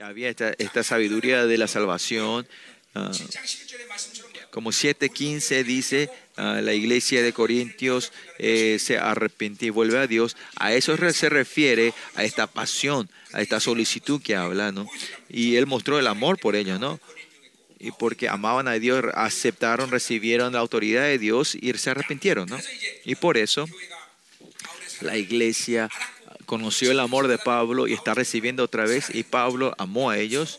Había esta sabiduría de la salvación. Como 7:15 dice, la iglesia de Corintios se arrepintió y vuelve a Dios. A eso se refiere, a esta pasión, a esta solicitud que habla, ¿no? Y él mostró el amor por ellos, ¿no? Y porque amaban a Dios, aceptaron, recibieron la autoridad de Dios y se arrepintieron, ¿no? Y por eso la iglesia conoció el amor de Pablo y está recibiendo otra vez, y Pablo amó a ellos.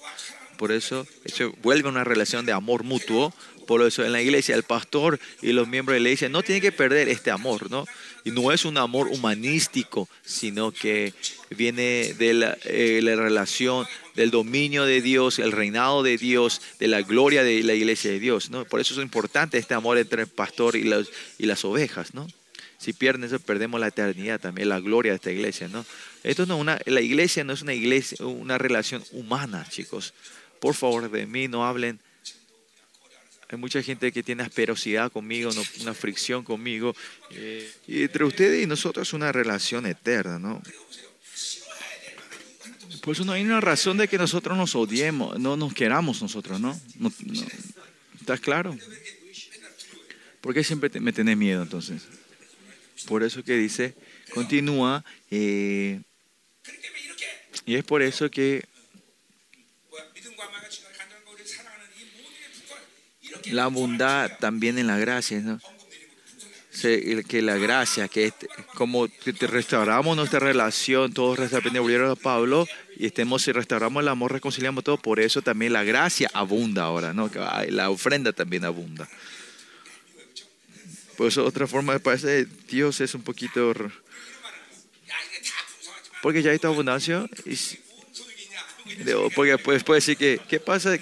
Por eso se vuelve una relación de amor mutuo. Por eso en la iglesia el pastor y los miembros de la iglesia no tienen que perder este amor, ¿no? Y no es un amor humanístico, sino que viene de la relación del dominio de Dios, el reinado de Dios, de la gloria de la iglesia de Dios, ¿no? Por eso es importante este amor entre el pastor y las ovejas, ¿no? Si pierden eso, perdemos la eternidad también, la gloria de esta iglesia, ¿no? Esto no la iglesia no es una iglesia, una relación humana, chicos. Por favor, de mí no hablen. Hay mucha gente que tiene asperosidad conmigo, una fricción conmigo. Y entre ustedes y nosotros es una relación eterna, ¿no? Por eso no hay una razón de que nosotros nos odiemos, no nos queramos nosotros, ¿no? No. ¿Estás claro? ¿Por qué siempre me tenés miedo, entonces? Por eso que dice, continúa. Y es por eso que la bondad también en la gracia, ¿no? Que la gracia, como que restauramos nuestra relación, todos volvieron a Pablo, y si restauramos el amor, reconciliamos todo. Por eso también la gracia abunda ahora, ¿no? La ofrenda también abunda. Por eso otra forma de parece Dios es un poquito... Porque ya hay esta abundancia y... Porque después puede decir que, ¿qué pasa?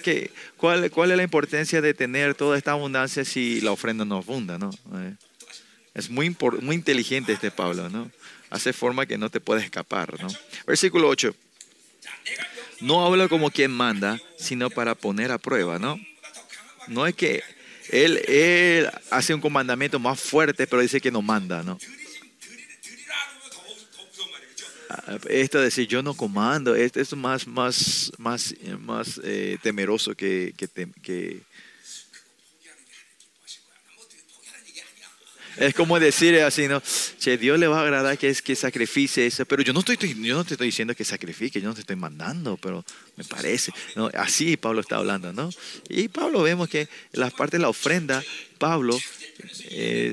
¿Cuál es la importancia de tener toda esta abundancia si la ofrenda no abunda, ¿no? Es muy inteligente este Pablo, ¿no? Hace forma que no te puedes escapar, ¿no? Versículo 8. No habla como quien manda, sino para poner a prueba, ¿no? No es que él hace un comandamiento más fuerte, pero dice que no manda, ¿no? Esto de decir, yo no comando, esto es más temeroso que es como decir así, ¿no? Che, Dios le va a agradar que sacrifique eso, pero yo no te estoy diciendo que sacrifique, yo no te estoy mandando, pero me parece, ¿no? Así Pablo está hablando, ¿no? Y Pablo vemos que la parte de la ofrenda, Pablo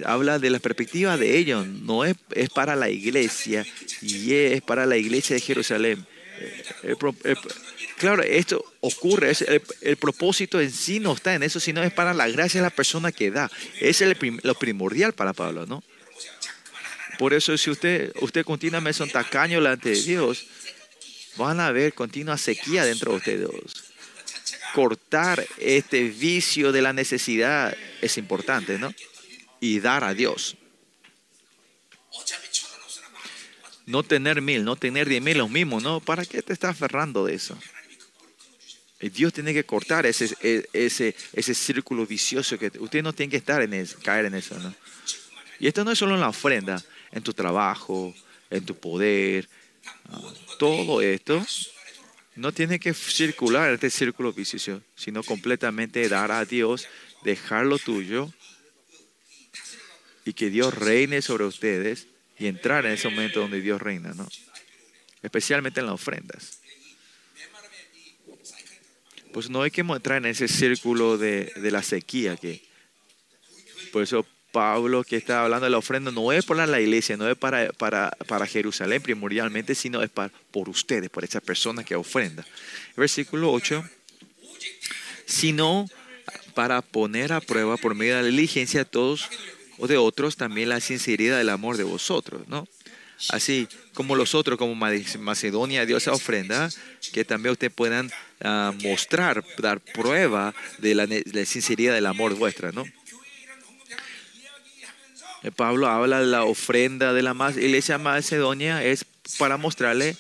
habla de la perspectiva de ellos, no es para la iglesia, y es para la iglesia de Jerusalén. Claro, esto ocurre, el propósito en sí no está en eso, sino es para la gracia de la persona que da. Es lo primordial para Pablo, ¿no? Por eso si usted continuamente son tacaños delante de Dios, van a haber continua sequía dentro de ustedes. Cortar este vicio de la necesidad es importante, ¿no? Y dar a Dios. No tener 1000, no tener 10.000, los mismos, ¿no? ¿Para qué te estás aferrando de eso? Dios tiene que cortar ese círculo vicioso. Que usted no tiene que caer en eso, ¿no? Y esto no es solo en la ofrenda, en tu trabajo, en tu poder. Todo esto no tiene que circular este círculo vicioso, sino completamente dar a Dios, dejar lo tuyo y que Dios reine sobre ustedes. Y entrar en ese momento donde Dios reina, ¿no? Especialmente en las ofrendas. Pues no hay que entrar en ese círculo de la sequía. Por eso Pablo, que está hablando de la ofrenda, no es para la iglesia, no es para Jerusalén primordialmente, sino es por ustedes, por esas personas que ofrendan. Versículo 8. Sino para poner a prueba por medio de la diligencia a todos o de otros, también la sinceridad del amor de vosotros, ¿no? Así como los otros, como Macedonia dio esa ofrenda, que también ustedes puedan mostrar, dar prueba de la sinceridad del amor vuestra, ¿no? Pablo habla de la ofrenda de la iglesia macedonia, es para mostrarle,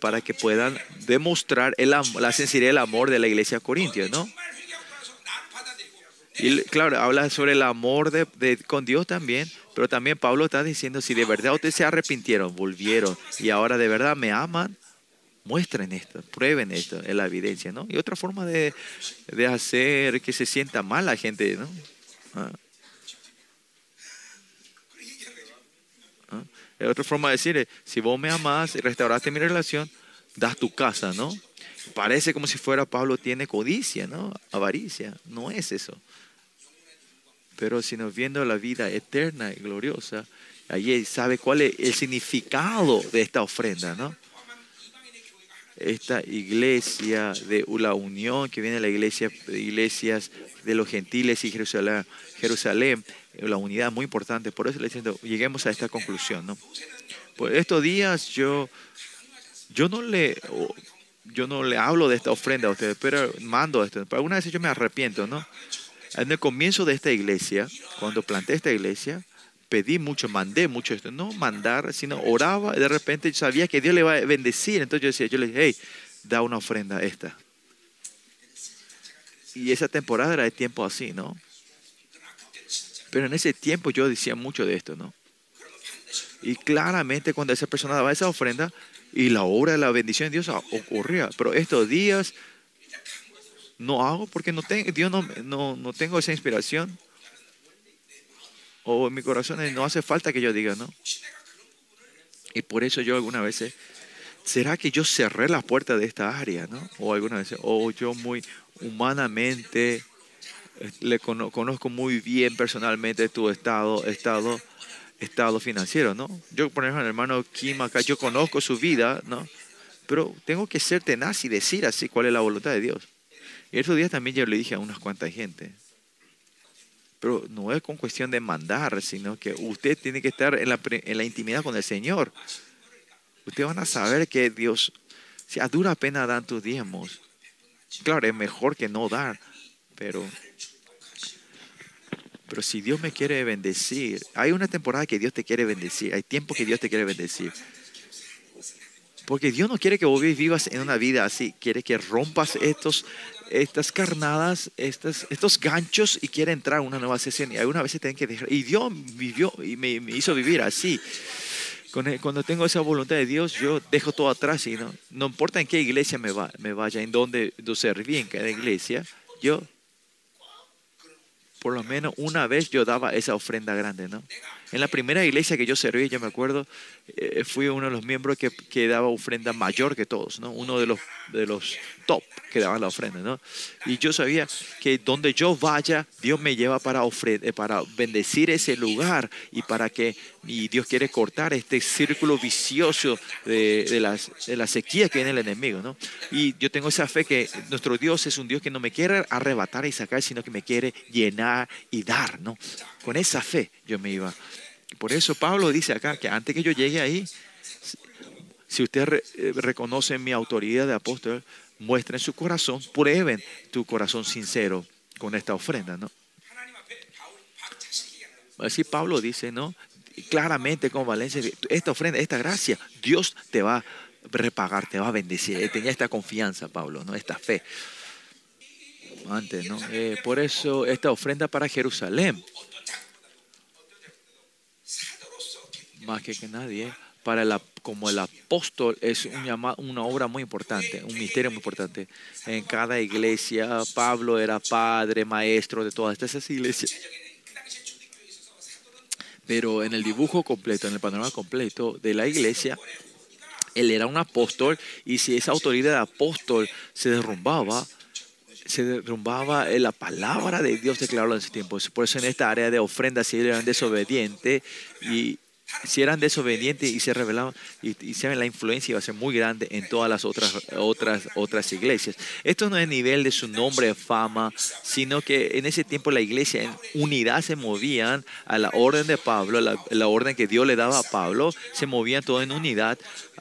para que puedan demostrar la sinceridad del amor de la iglesia corintia, ¿no? Y claro, habla sobre el amor con Dios también, pero también Pablo está diciendo, si de verdad ustedes se arrepintieron, volvieron, y ahora de verdad me aman, Muestren esto, prueben esto, es la evidencia, ¿no? Y otra forma de hacer que se sienta mal la gente, ¿no? Es otra forma de decir, si vos me amás, restauraste mi relación, das tu casa, ¿no? Parece como si fuera Pablo tiene codicia, ¿no? Avaricia, no es eso. Pero si nos viendo la vida eterna y gloriosa, allí sabe cuál es el significado de esta ofrenda, ¿no? Esta iglesia de la unión que viene de la iglesia de iglesias de los gentiles y Jerusalén, la unidad muy importante. Por eso le diciendo, lleguemos a esta conclusión, ¿no? Por estos días yo no le hablo de esta ofrenda a ustedes, pero mando esto. Algunas veces yo me arrepiento, ¿no? En el comienzo de esta iglesia, cuando planté esta iglesia, pedí mucho, mandé mucho esto. No mandar, sino oraba. De repente yo sabía que Dios le iba a bendecir. Entonces yo le dije, hey, da una ofrenda esta. Y esa temporada era de tiempo así, ¿no? Pero en ese tiempo yo decía mucho de esto, ¿no? Y claramente cuando esa persona daba esa ofrenda y la obra de la bendición de Dios ocurría. Pero estos días no hago porque no tengo, Dios no tengo esa inspiración. O en mi corazón no hace falta que yo diga, ¿no? Y por eso yo algunas veces, ¿será que yo cerré las puertas de esta área, ¿no? O algunas veces, o yo muy humanamente, le conozco muy bien personalmente tu estado financiero, ¿no? Yo, por ejemplo, el hermano Kim acá, yo conozco su vida, ¿no? Pero tengo que ser tenaz y decir así cuál es la voluntad de Dios. Y estos días también yo le dije a unas cuantas gente. Pero no es con cuestión de mandar, sino que usted tiene que estar en la intimidad con el Señor. Ustedes van a saber que Dios, si a dura pena dan tus diezmos. Claro, es mejor que no dar, pero si Dios me quiere bendecir, hay una temporada que Dios te quiere bendecir, hay tiempo que Dios te quiere bendecir. Porque Dios no quiere que vos vivas en una vida así. Quiere que rompas estas carnadas, estos ganchos y quiere entrar a una nueva sesión. Y algunas veces tienen que dejar. Y Dios vivió y me hizo vivir así. Cuando tengo esa voluntad de Dios, yo dejo todo atrás. Y no importa en qué iglesia me vaya, en dónde serví, en cada iglesia. Yo, por lo menos una vez, yo daba esa ofrenda grande, ¿no? En la primera iglesia que yo serví, yo me acuerdo, fui uno de los miembros que daba ofrenda mayor que todos, ¿no? Uno de los top que daban la ofrenda, ¿no? Y yo sabía que donde yo vaya, Dios me lleva para bendecir ese lugar y Dios quiere cortar este círculo vicioso de la sequía que viene el enemigo, ¿no? Y yo tengo esa fe que nuestro Dios es un Dios que no me quiere arrebatar y sacar, sino que me quiere llenar y dar, ¿no? Con esa fe yo me iba. Por eso Pablo dice acá que antes que yo llegue ahí, si ustedes reconocen mi autoridad de apóstol, muestren su corazón, prueben tu corazón sincero con esta ofrenda, ¿no? Así Pablo dice, ¿no? Claramente con Valencia, esta ofrenda, esta gracia, Dios te va a repagar, te va a bendecir. Tenía esta confianza, Pablo, ¿no? Esta fe. Antes, ¿no? Por eso esta ofrenda para Jerusalén. Más que nadie, como el apóstol es una obra muy importante, un misterio muy importante. En cada iglesia, Pablo era padre, maestro de todas estas iglesias. Pero en el dibujo completo, en el panorama completo de la iglesia, él era un apóstol y si esa autoridad de apóstol se derrumbaba la palabra de Dios declarada en ese tiempo. Por eso en esta área de ofrenda, si eran desobedientes y se rebelaban, y saben, la influencia iba a ser muy grande en todas las otras iglesias. Esto no es nivel de su nombre, fama, sino que en ese tiempo la iglesia en unidad se movían a la orden de Pablo, la orden que Dios le daba a Pablo, se movían todo en unidad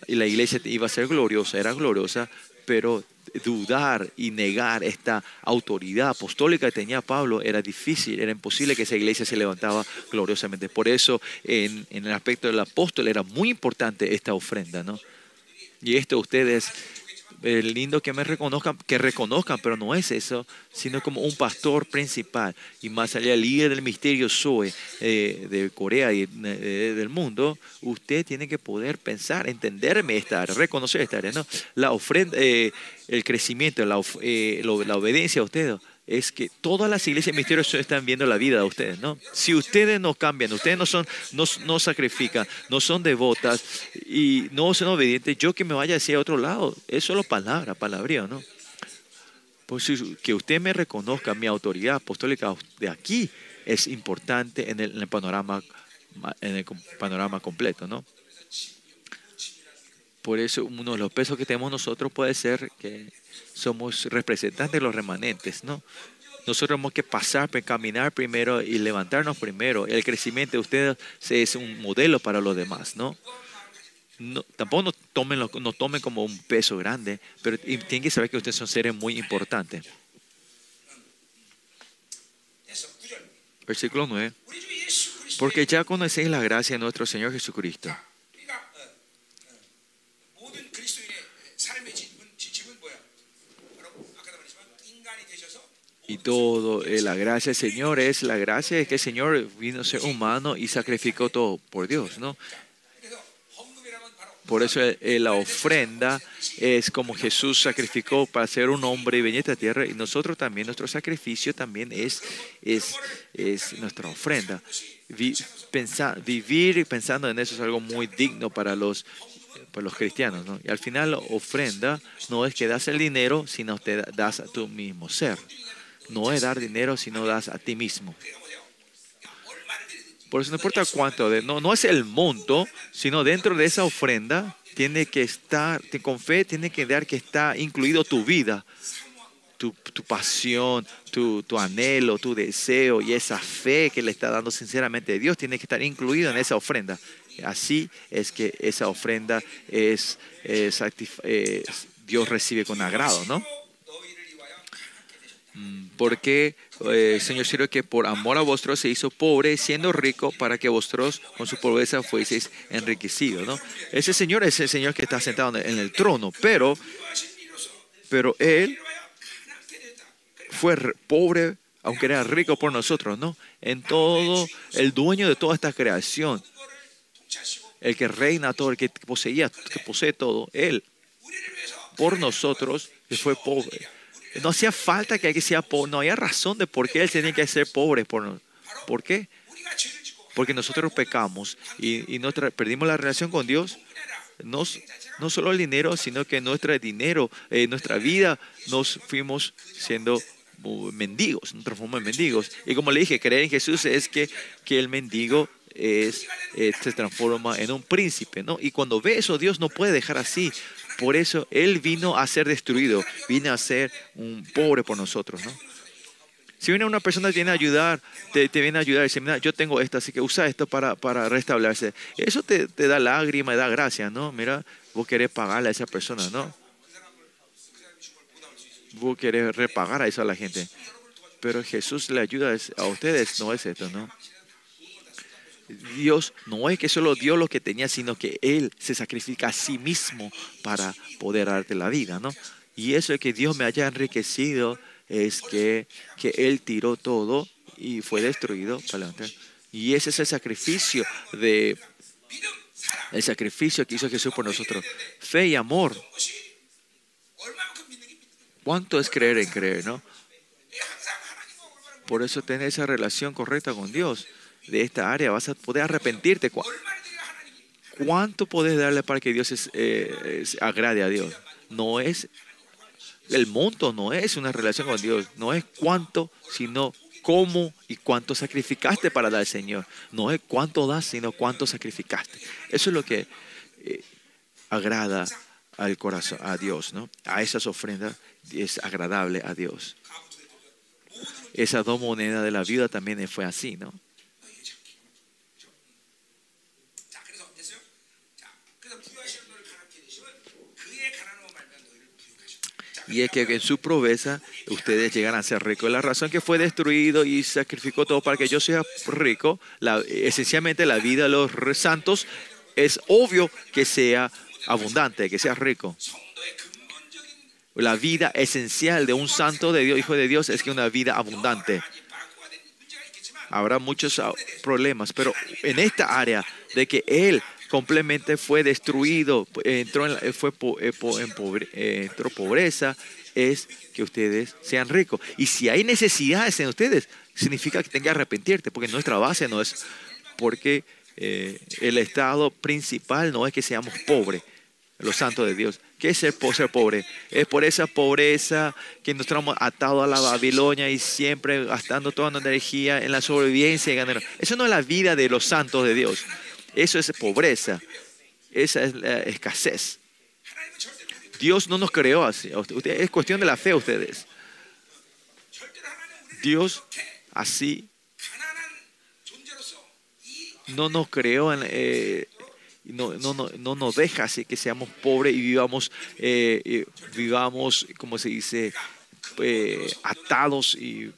y la iglesia iba a ser gloriosa, era gloriosa, pero dudar y negar esta autoridad apostólica que tenía Pablo era difícil, era imposible que esa iglesia se levantaba gloriosamente. Por eso, en el aspecto del apóstol, era muy importante esta ofrenda, ¿no? Y esto ustedes lindo que me reconozcan, pero no es eso, sino como un pastor principal. Y más allá del líder del misterio Zoe de Corea y del mundo, usted tiene que poder pensar, entenderme esta área, reconocer esta área, ¿no? La ofrenda, el crecimiento, la obediencia a ustedes. Es que todas las iglesias misteriosas están viendo la vida de ustedes, ¿no? Si ustedes no cambian, ustedes no sacrifican, no son devotas y no son obedientes, yo que me vaya hacia otro lado, es solo palabrío, ¿no? Pues que usted me reconozca mi autoridad apostólica de aquí es importante en el panorama completo, ¿no? Por eso uno de los pesos que tenemos nosotros puede ser que somos representantes de los remanentes, ¿no? Nosotros tenemos que pasar, caminar primero y levantarnos primero. El crecimiento de ustedes es un modelo para los demás, ¿no? Tampoco nos tomen como un peso grande, pero tienen que saber que ustedes son seres muy importantes. Versículo 9. Porque ya conocéis la gracia de nuestro Señor Jesucristo. Y todo, la gracia del Señor es la gracia de que el Señor vino a ser humano y sacrificó todo por Dios, ¿no? Por eso la ofrenda es como Jesús sacrificó para ser un hombre y venir a esta tierra. Y nosotros también, nuestro sacrificio también es nuestra ofrenda. Vivir pensando en eso es algo muy digno para los cristianos, ¿no? Y al final la ofrenda no es que das el dinero, sino te das a tu mismo ser. No es dar dinero, sino das a ti mismo. Por eso no importa cuánto. No es el monto, sino dentro de esa ofrenda tiene que estar, con fe tiene que dar que está incluido tu vida, tu pasión, tu anhelo, tu deseo y esa fe que le está dando sinceramente a Dios tiene que estar incluido en esa ofrenda. Así es que esa ofrenda Dios recibe con agrado, ¿no? Porque el Señor sirve que por amor a vosotros se hizo pobre siendo rico para que vosotros con su pobreza fueseis enriquecidos, ¿no? Ese Señor es el Señor que está sentado en el trono, pero Él fue pobre aunque era rico por nosotros, ¿no? En todo, el dueño de toda esta creación, el que reina todo, el que posee todo, Él por nosotros fue pobre. No hacía falta que alguien sea pobre. No había razón de por qué Él tenía que ser pobre. ¿Por qué? Porque nosotros pecamos y perdimos la relación con Dios. No solo el dinero, sino que nuestra vida, nos fuimos siendo mendigos. Nosotros fuimos mendigos. Y como le dije, creer en Jesús es que el mendigo se transforma en un príncipe, ¿no? Y cuando ve eso, Dios no puede dejar así. Por eso Él vino a ser destruido, vino a ser un pobre por nosotros, ¿no? Si viene una persona que viene a ayudar, te viene a ayudar y dice, mira, yo tengo esto, así que usa esto para restablecerse. Eso te da lágrima, te da gracia, ¿no? Mira, vos querés pagarle a esa persona, ¿no? Vos querés repagar a eso a la gente. Pero Jesús le ayuda a ustedes, no es esto, ¿no? Dios no es que solo dio lo que tenía, sino que Él se sacrifica a sí mismo para poder darte la vida, ¿no? Y eso de que Dios me haya enriquecido es que Él tiró todo y fue destruido. Y ese es el sacrificio, el sacrificio que hizo Jesús por nosotros. Fe y amor. ¿Cuánto es creer en creer, no? Por eso tener esa relación correcta con Dios. De esta área vas a poder arrepentirte. ¿Cuánto puedes darle para que Dios agrade a Dios? No es el monto, no es una relación con Dios, no es cuánto, sino cómo y cuánto sacrificaste para dar al Señor. No es cuánto das, sino cuánto sacrificaste. Eso es lo que agrada al corazón, a Dios, ¿no? A esas ofrendas es agradable a Dios. Esas dos monedas de la vida también fue así, ¿no? Y es que en su pobreza ustedes llegan a ser ricos. La razón que fue destruido y sacrificó todo para que yo sea rico, esencialmente la vida de los santos, es obvio que sea abundante, que sea rico. La vida esencial de un santo de Dios, hijo de Dios, es que una vida abundante. Habrá muchos problemas, pero en esta área de que él completamente fue destruido, entró pobreza, es que ustedes sean ricos. Y si hay necesidades en ustedes, significa que tengan que arrepentirte, porque nuestra base no es, porque el estado principal no es que seamos pobres, los santos de Dios. ¿Qué es ser pobre? Es por esa pobreza que nos estamos atados a la Babilonia y siempre gastando toda nuestra energía en la sobrevivencia y ganar. Eso no es la vida de los santos de Dios. Eso es pobreza. Esa es la escasez. Dios no nos creó así. Es cuestión de la fe, ustedes. Dios así no nos creó en... No nos deja así que seamos pobres y vivamos, como se dice, atados y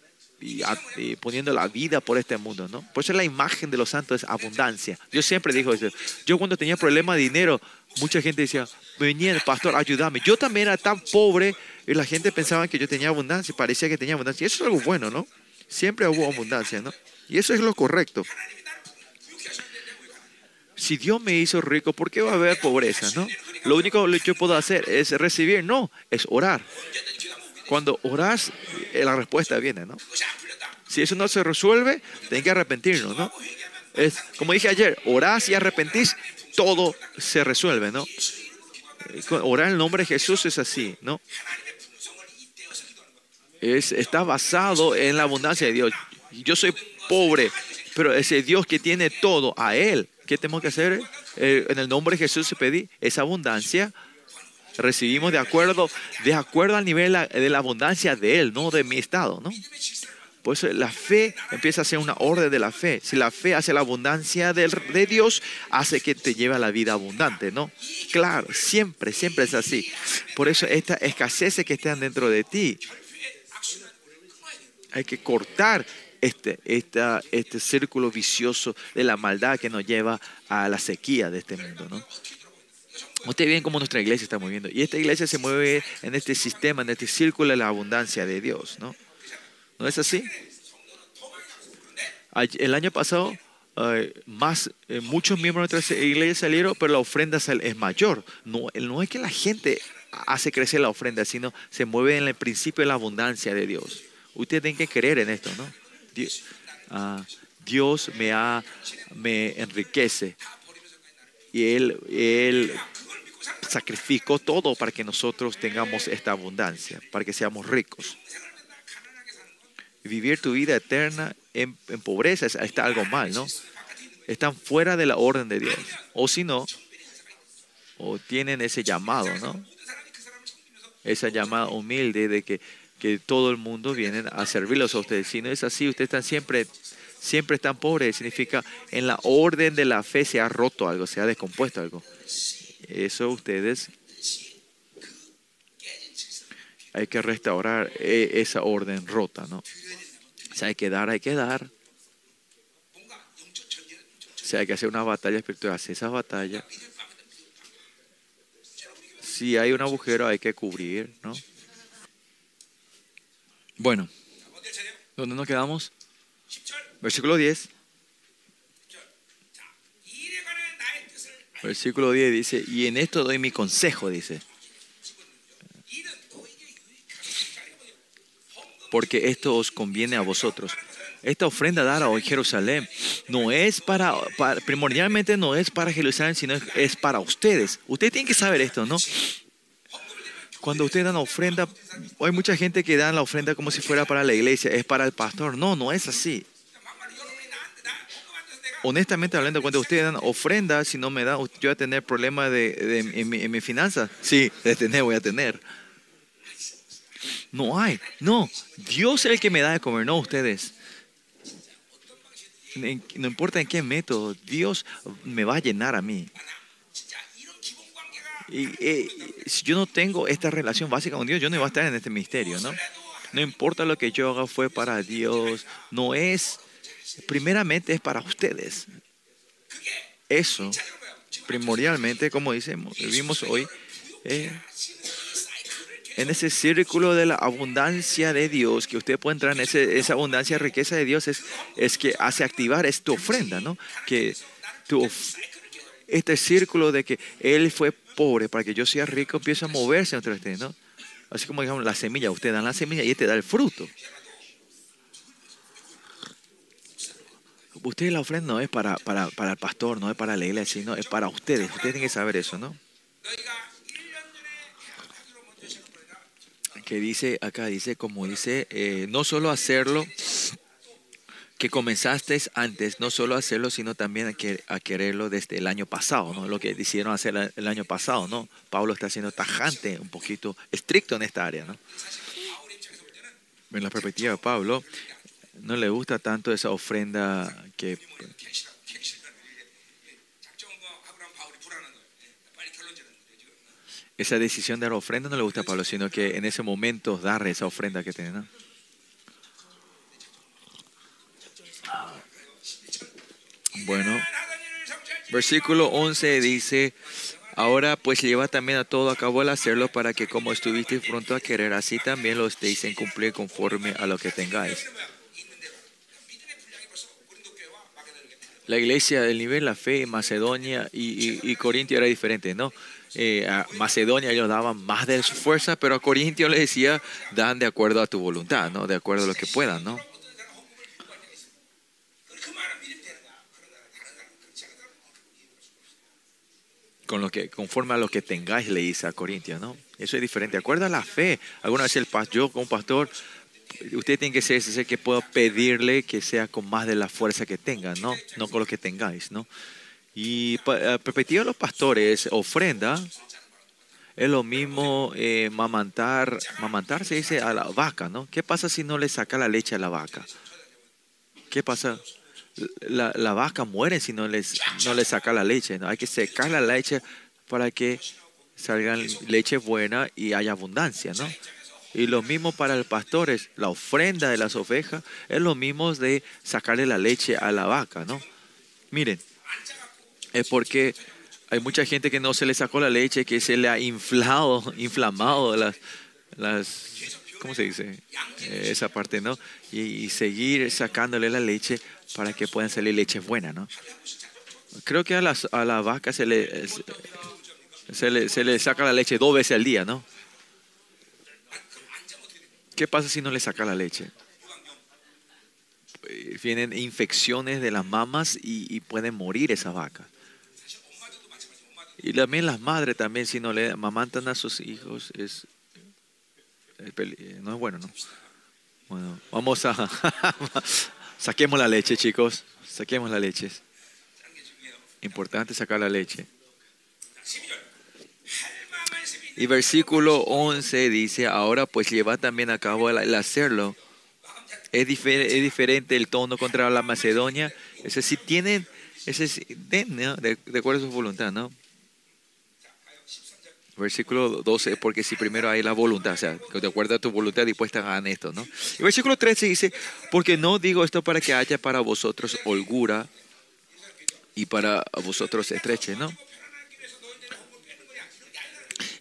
poniendo la vida por este mundo, ¿no? Por eso la imagen de los santos es abundancia. Yo siempre digo eso. Yo cuando tenía problemas de dinero, mucha gente decía, venía, pastor, ayúdame. Yo también era tan pobre y la gente pensaba que yo tenía abundancia, parecía que tenía abundancia. Y eso es algo bueno, ¿no? Siempre hubo abundancia, ¿no? Y eso es lo correcto. Si Dios me hizo rico, ¿por qué va a haber pobreza, no? Lo único que yo puedo hacer es recibir, no, es orar. Cuando oras, la respuesta viene, ¿no? Si eso no se resuelve, tenés que arrepentirnos, ¿no? Es, como dije ayer, orás y arrepentís, todo se resuelve, ¿no? Orar en el nombre de Jesús es así, ¿no? Está basado en la abundancia de Dios. Yo soy pobre, pero ese Dios que tiene todo, a Él, ¿qué tenemos que hacer? En el nombre de Jesús pedí esa abundancia. Recibimos de acuerdo al nivel de la abundancia de Él, no de mi estado, ¿no? Por eso la fe empieza a ser una orden de la fe. Si la fe hace la abundancia de Dios, hace que te lleve a la vida abundante, ¿no? Claro, siempre, siempre es así. Por eso estas escaseces que están dentro de ti, hay que cortar este círculo vicioso de la maldad que nos lleva a la sequía de este mundo, ¿no? Ustedes ven cómo nuestra iglesia está moviendo. Y esta iglesia se mueve en este sistema, en este círculo de la abundancia de Dios, ¿no? ¿No es así? El año pasado, muchos miembros de nuestra iglesia salieron, pero la ofrenda es mayor. No es que la gente hace crecer la ofrenda, sino se mueve en el principio de la abundancia de Dios. Ustedes tienen que creer en esto, ¿no? Dios me enriquece y Él sacrificó todo para que nosotros tengamos esta abundancia, para que seamos ricos. Vivir tu vida eterna en pobreza está algo mal, ¿no? Están fuera de la orden de Dios. O si no, o tienen ese llamado, ¿no? Esa llamada humilde de que todo el mundo viene a servirlos a ustedes. Si no es así, ustedes están siempre están pobres. Significa, en la orden de la fe se ha roto algo, se ha descompuesto algo. Eso ustedes, hay que restaurar esa orden rota, ¿no? O sea, hay que dar. O sea, hay que hacer una batalla espiritual. Hacer esa batalla. Si hay un agujero, hay que cubrir, ¿no? Bueno, ¿dónde nos quedamos? Versículo 10. Versículo 10 dice, y en esto doy mi consejo, dice. Porque esto os conviene a vosotros. Esta ofrenda dada hoy Jerusalén no es para primordialmente no es para Jerusalén, sino es para ustedes. Ustedes tienen que saber esto, ¿no? Cuando ustedes dan ofrenda, hay mucha gente que dan la ofrenda como si fuera para la iglesia, es para el pastor. No, no es así. Honestamente hablando, cuando ustedes dan ofrenda, si no me dan, yo voy a tener problemas en mi finanza. Sí, voy a tener. No hay. No, Dios es el que me da de comer, no ustedes. No importa en qué método, Dios me va a llenar a mí. Y si yo no tengo esta relación básica con Dios, yo no iba a estar en este ministerio, ¿no? No importa lo que yo haga, fue para Dios. No es, primeramente es para ustedes. Eso, primordialmente, como vimos hoy, en ese círculo de la abundancia de Dios, que usted puede entrar en esa abundancia, riqueza de Dios, es que hace activar, es tu ofrenda, ¿no? Que este círculo de que Él fue pobre para que yo sea rico empieza a moverse entre ustedes, ¿no? Así como digamos la semilla, usted da la semilla y este da el fruto. Usted la ofrenda no es para el pastor, no es para la iglesia, sino es para ustedes. Ustedes tienen que saber eso, ¿no? Que dice, acá dice, como dice, no solo hacerlo, que comenzaste antes, no solo hacerlo, sino también a quererlo desde el año pasado, ¿no? Lo que decidieron hacer el año pasado, ¿no? Pablo está siendo tajante, un poquito estricto en esta área, ¿no? En la perspectiva de Pablo, no le gusta tanto esa ofrenda que... Esa decisión de la ofrenda no le gusta a Pablo, sino que en ese momento dar esa ofrenda que tiene, ¿no? Bueno, versículo 11 dice, ahora pues lleva también a todo a cabo el hacerlo para que como estuvisteis pronto a querer, así también lo estéis en cumplir conforme a lo que tengáis. La iglesia, el nivel de la fe en Macedonia y Corintios era diferente, ¿no? A Macedonia ellos daban más de su fuerza, pero a Corintios les decía, dan de acuerdo a tu voluntad, ¿no? De acuerdo a lo que puedan, ¿no? Con lo que, conforme a lo que tengáis, le dice a Corintios, ¿no? Eso es diferente. Acuerda la fe. Alguna vez yo como pastor, usted tiene que ser ese que pueda pedirle que sea con más de la fuerza que tengan, ¿no? No con lo que tengáis, ¿no? Y a perspectiva de los pastores, ofrenda es lo mismo mamantar se dice a la vaca, ¿no? ¿Qué pasa si no le saca la leche a la vaca? ¿Qué pasa? La vaca muere si no le saca la leche, ¿no? Hay que secar la leche para que salgan leche buena y haya abundancia, ¿no? Y lo mismo para los pastores, la ofrenda de las ovejas es lo mismo de sacarle la leche a la vaca, ¿no? Miren, es porque hay mucha gente que no se le sacó la leche, que se le ha inflamado las ¿cómo se dice? Esa parte, ¿no? Y seguir sacándole la leche para que puedan salir leche buena, ¿no? Creo que a la vaca se le saca la leche 2 veces al día, ¿no? ¿Qué pasa si no le saca la leche? Vienen infecciones de las mamas y pueden morir esas vacas. Y también las madres también, si no le amamantan a sus hijos, no es bueno, ¿no? Bueno, vamos a... Saquemos la leche, chicos. Saquemos la leche. Importante sacar la leche. Y versículo 11 dice, ahora pues lleva también a cabo el hacerlo. Es diferente el tono contra la Macedonia. Ese sí tienen, ese sí, ¿no? De acuerdo a su voluntad, ¿no? Versículo 12, porque si primero hay la voluntad, o sea, de acuerdo a tu voluntad dispuesta a hagan esto, ¿no? Y versículo 13 dice, porque no digo esto para que haya para vosotros holgura y para vosotros estrechez, ¿no?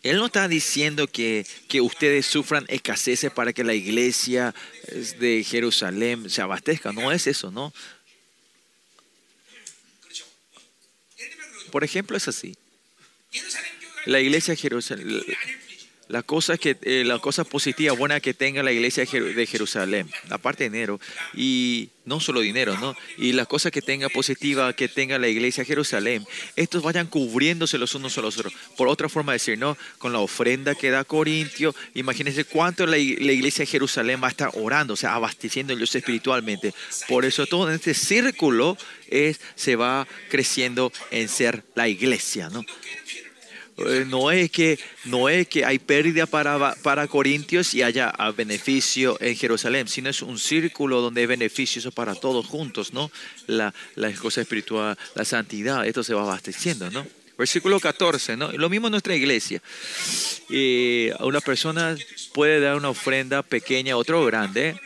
Él no está diciendo que ustedes sufran escaseces para que la iglesia de Jerusalén se abastezca. No es eso, ¿no? Por ejemplo, es así. La iglesia de Jerusalén, la cosa positiva, buena que tenga la iglesia de Jerusalén, aparte de dinero, y no solo dinero, ¿no? Y las cosas que tenga positiva, que tenga la iglesia de Jerusalén, estos vayan cubriéndose los unos a los otros. Por otra forma de decir, ¿no? Con la ofrenda que da Corintio, imagínense cuánto la iglesia de Jerusalén va a estar orando, o sea, abasteciéndolos espiritualmente. Por eso todo en este círculo se va creciendo en ser la iglesia, ¿no? No es que hay pérdida para Corintios y haya beneficio en Jerusalén, sino es un círculo donde hay beneficios para todos juntos, ¿no? La cosa espiritual, la santidad, esto se va abasteciendo, ¿no? Versículo 14, ¿no? Lo mismo en nuestra iglesia. Una persona puede dar una ofrenda pequeña, otro grande.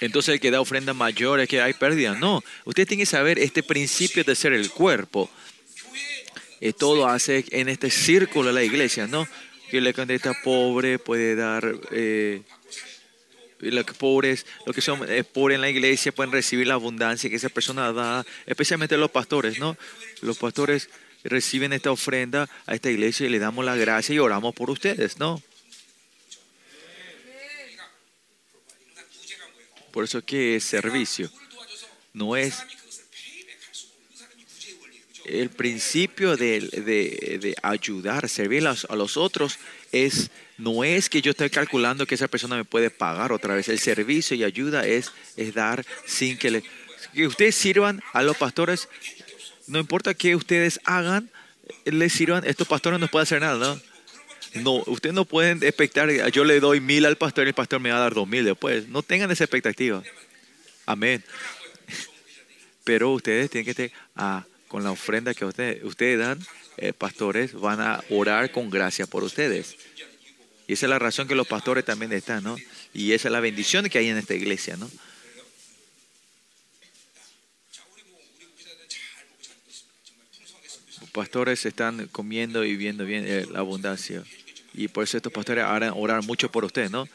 Entonces el que da ofrenda mayor es que hay pérdida. No, usted tiene que saber este principio de ser el cuerpo. Todo hace en este círculo de la iglesia, ¿no? que la cantidad pobre puede dar, los que son pobres en la iglesia pueden recibir la abundancia que esa persona da, especialmente los pastores, ¿no? Los pastores reciben esta ofrenda a esta iglesia y le damos la gracia y oramos por ustedes, ¿no? Por eso que es servicio. No es el principio de ayudar, servir a los otros. No es que yo esté calculando que esa persona me puede pagar otra vez. El servicio y ayuda es dar sin que que ustedes sirvan a los pastores. No importa qué ustedes hagan, les sirvan. Estos pastores no pueden hacer nada, ¿no? No, ustedes no pueden expectar, yo le doy 1000 al pastor y el pastor me va a dar 2000 después. No tengan esa expectativa. Amén. Pero ustedes tienen que tener, con la ofrenda que ustedes dan, pastores van a orar con gracia por ustedes. Y esa es la razón que los pastores también están, ¿no? Y esa es la bendición que hay en esta iglesia, ¿no? Los pastores están comiendo y viviendo bien la abundancia. Y por eso estos pastores harán orar mucho por ustedes, ¿no?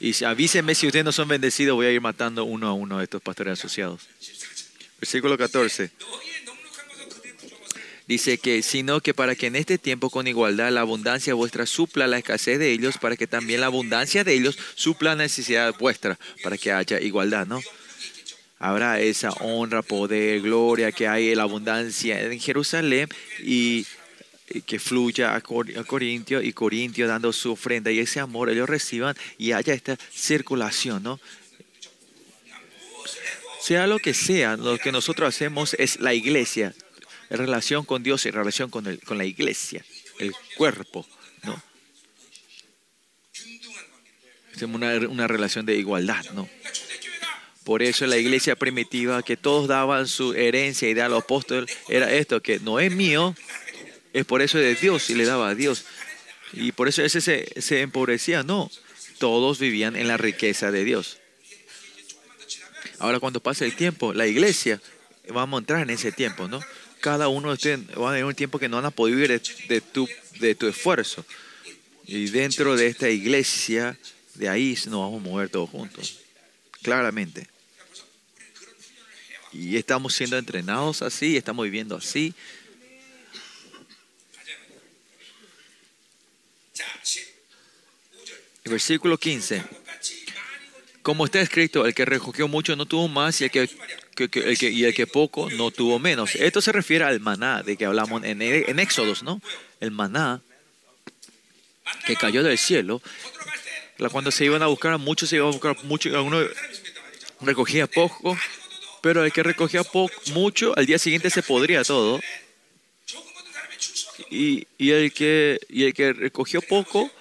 Y avísenme si ustedes no son bendecidos, voy a ir matando uno a uno a estos pastores asociados. Versículo 14. Dice que, sino que para que en este tiempo con igualdad la abundancia vuestra supla la escasez de ellos, para que también la abundancia de ellos supla la necesidad vuestra, para que haya igualdad, ¿no? Habrá esa honra, poder, gloria que hay en la abundancia en Jerusalén y que fluya a Corintios, y Corintios dando su ofrenda y ese amor ellos reciban y haya esta circulación, ¿no? Sea lo que sea, lo que nosotros hacemos es la iglesia, en relación con Dios y en relación con la iglesia, el cuerpo, ¿no? Es una relación de igualdad, ¿no? Por eso la iglesia primitiva, que todos daban su herencia y de los apóstoles, era esto, que no es mío, es por eso de Dios, y le daba a Dios. Y por eso ese se empobrecía. No, todos vivían en la riqueza de Dios. Ahora cuando pasa el tiempo, la iglesia, vamos a entrar en ese tiempo, ¿no? Cada uno de ustedes va a tener un tiempo que no van a poder vivir de tu esfuerzo. Y dentro de esta iglesia, de ahí nos vamos a mover todos juntos. Claramente. Y estamos siendo entrenados así, estamos viviendo así. Versículo 15. Como está escrito, el que recogió mucho no tuvo más, y el que poco no tuvo menos. Esto se refiere al maná de que hablamos en Éxodos, ¿no? El maná que cayó del cielo. Cuando se iban a buscar, muchos se iban a buscar mucho, algunos recogía poco, pero el que recogía mucho, al día siguiente se podría todo. Y el que recogió poco,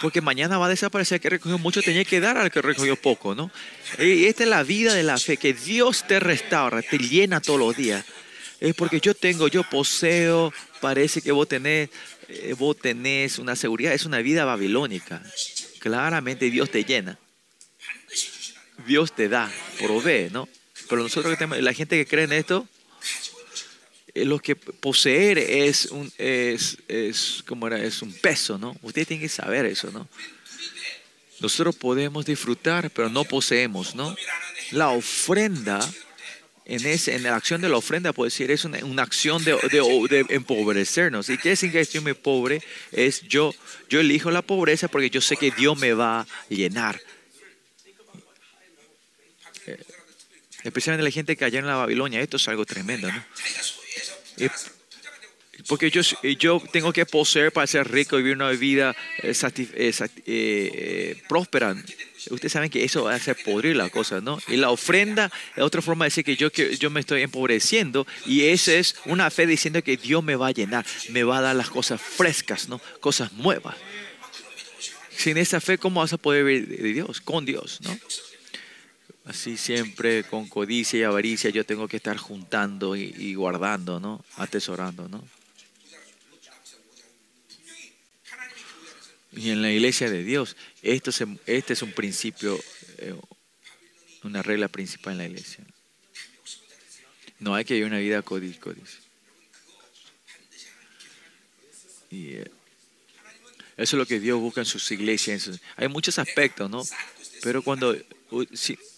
porque mañana va a desaparecer, el que recogió mucho tenía que dar al que recogió poco, ¿no? Y esta es la vida de la fe, que Dios te restaura, te llena todos los días. Es porque yo poseo, parece que vos tenés una seguridad, es una vida babilónica. Claramente Dios te llena. Dios te da, provee, ¿no? Pero nosotros que tenemos, la gente que cree en esto, lo que poseer es un peso, ¿no? Ustedes tienen que saber eso, ¿no? Nosotros podemos disfrutar, pero no poseemos, ¿no? La ofrenda, en la acción de la ofrenda, puedo decir, es una acción de empobrecernos. ¿Y qué significa que yo me pobre? Es yo elijo la pobreza porque yo sé que Dios me va a llenar. Especialmente la gente que allá en la Babilonia, esto es algo tremendo, ¿no? Porque yo tengo que poseer para ser rico y vivir una vida próspera. Ustedes saben que eso va a hacer podrir la cosa, ¿no? Y la ofrenda es otra forma de decir que yo me estoy empobreciendo, y esa es una fe diciendo que Dios me va a llenar, me va a dar las cosas frescas, ¿no? Cosas nuevas. Sin esa fe, ¿cómo vas a poder vivir de Dios? Con Dios, ¿no? Así siempre con codicia y avaricia yo tengo que estar juntando y guardando, ¿no? Atesorando, ¿no? Y en la iglesia de Dios, este es un principio, una regla principal en la iglesia. No hay que vivir una vida codicia. Y eso es lo que Dios busca en sus iglesias. Hay muchos aspectos, ¿no? Pero cuando...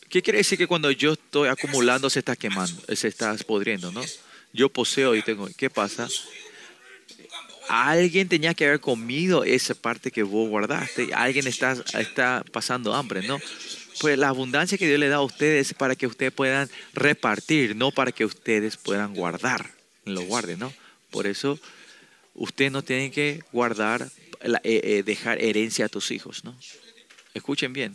¿qué quiere decir que cuando yo estoy acumulando se está quemando, se está podriendo, ¿no? Yo poseo y tengo... ¿Qué pasa? Alguien tenía que haber comido esa parte que vos guardaste. Alguien está pasando hambre, ¿no? Pues la abundancia que Dios le da a ustedes es para que ustedes puedan repartir, no para que ustedes puedan guardar. Lo guarden, ¿no? Por eso, ustedes no tienen que guardar, dejar herencia a tus hijos, ¿no? Escuchen bien.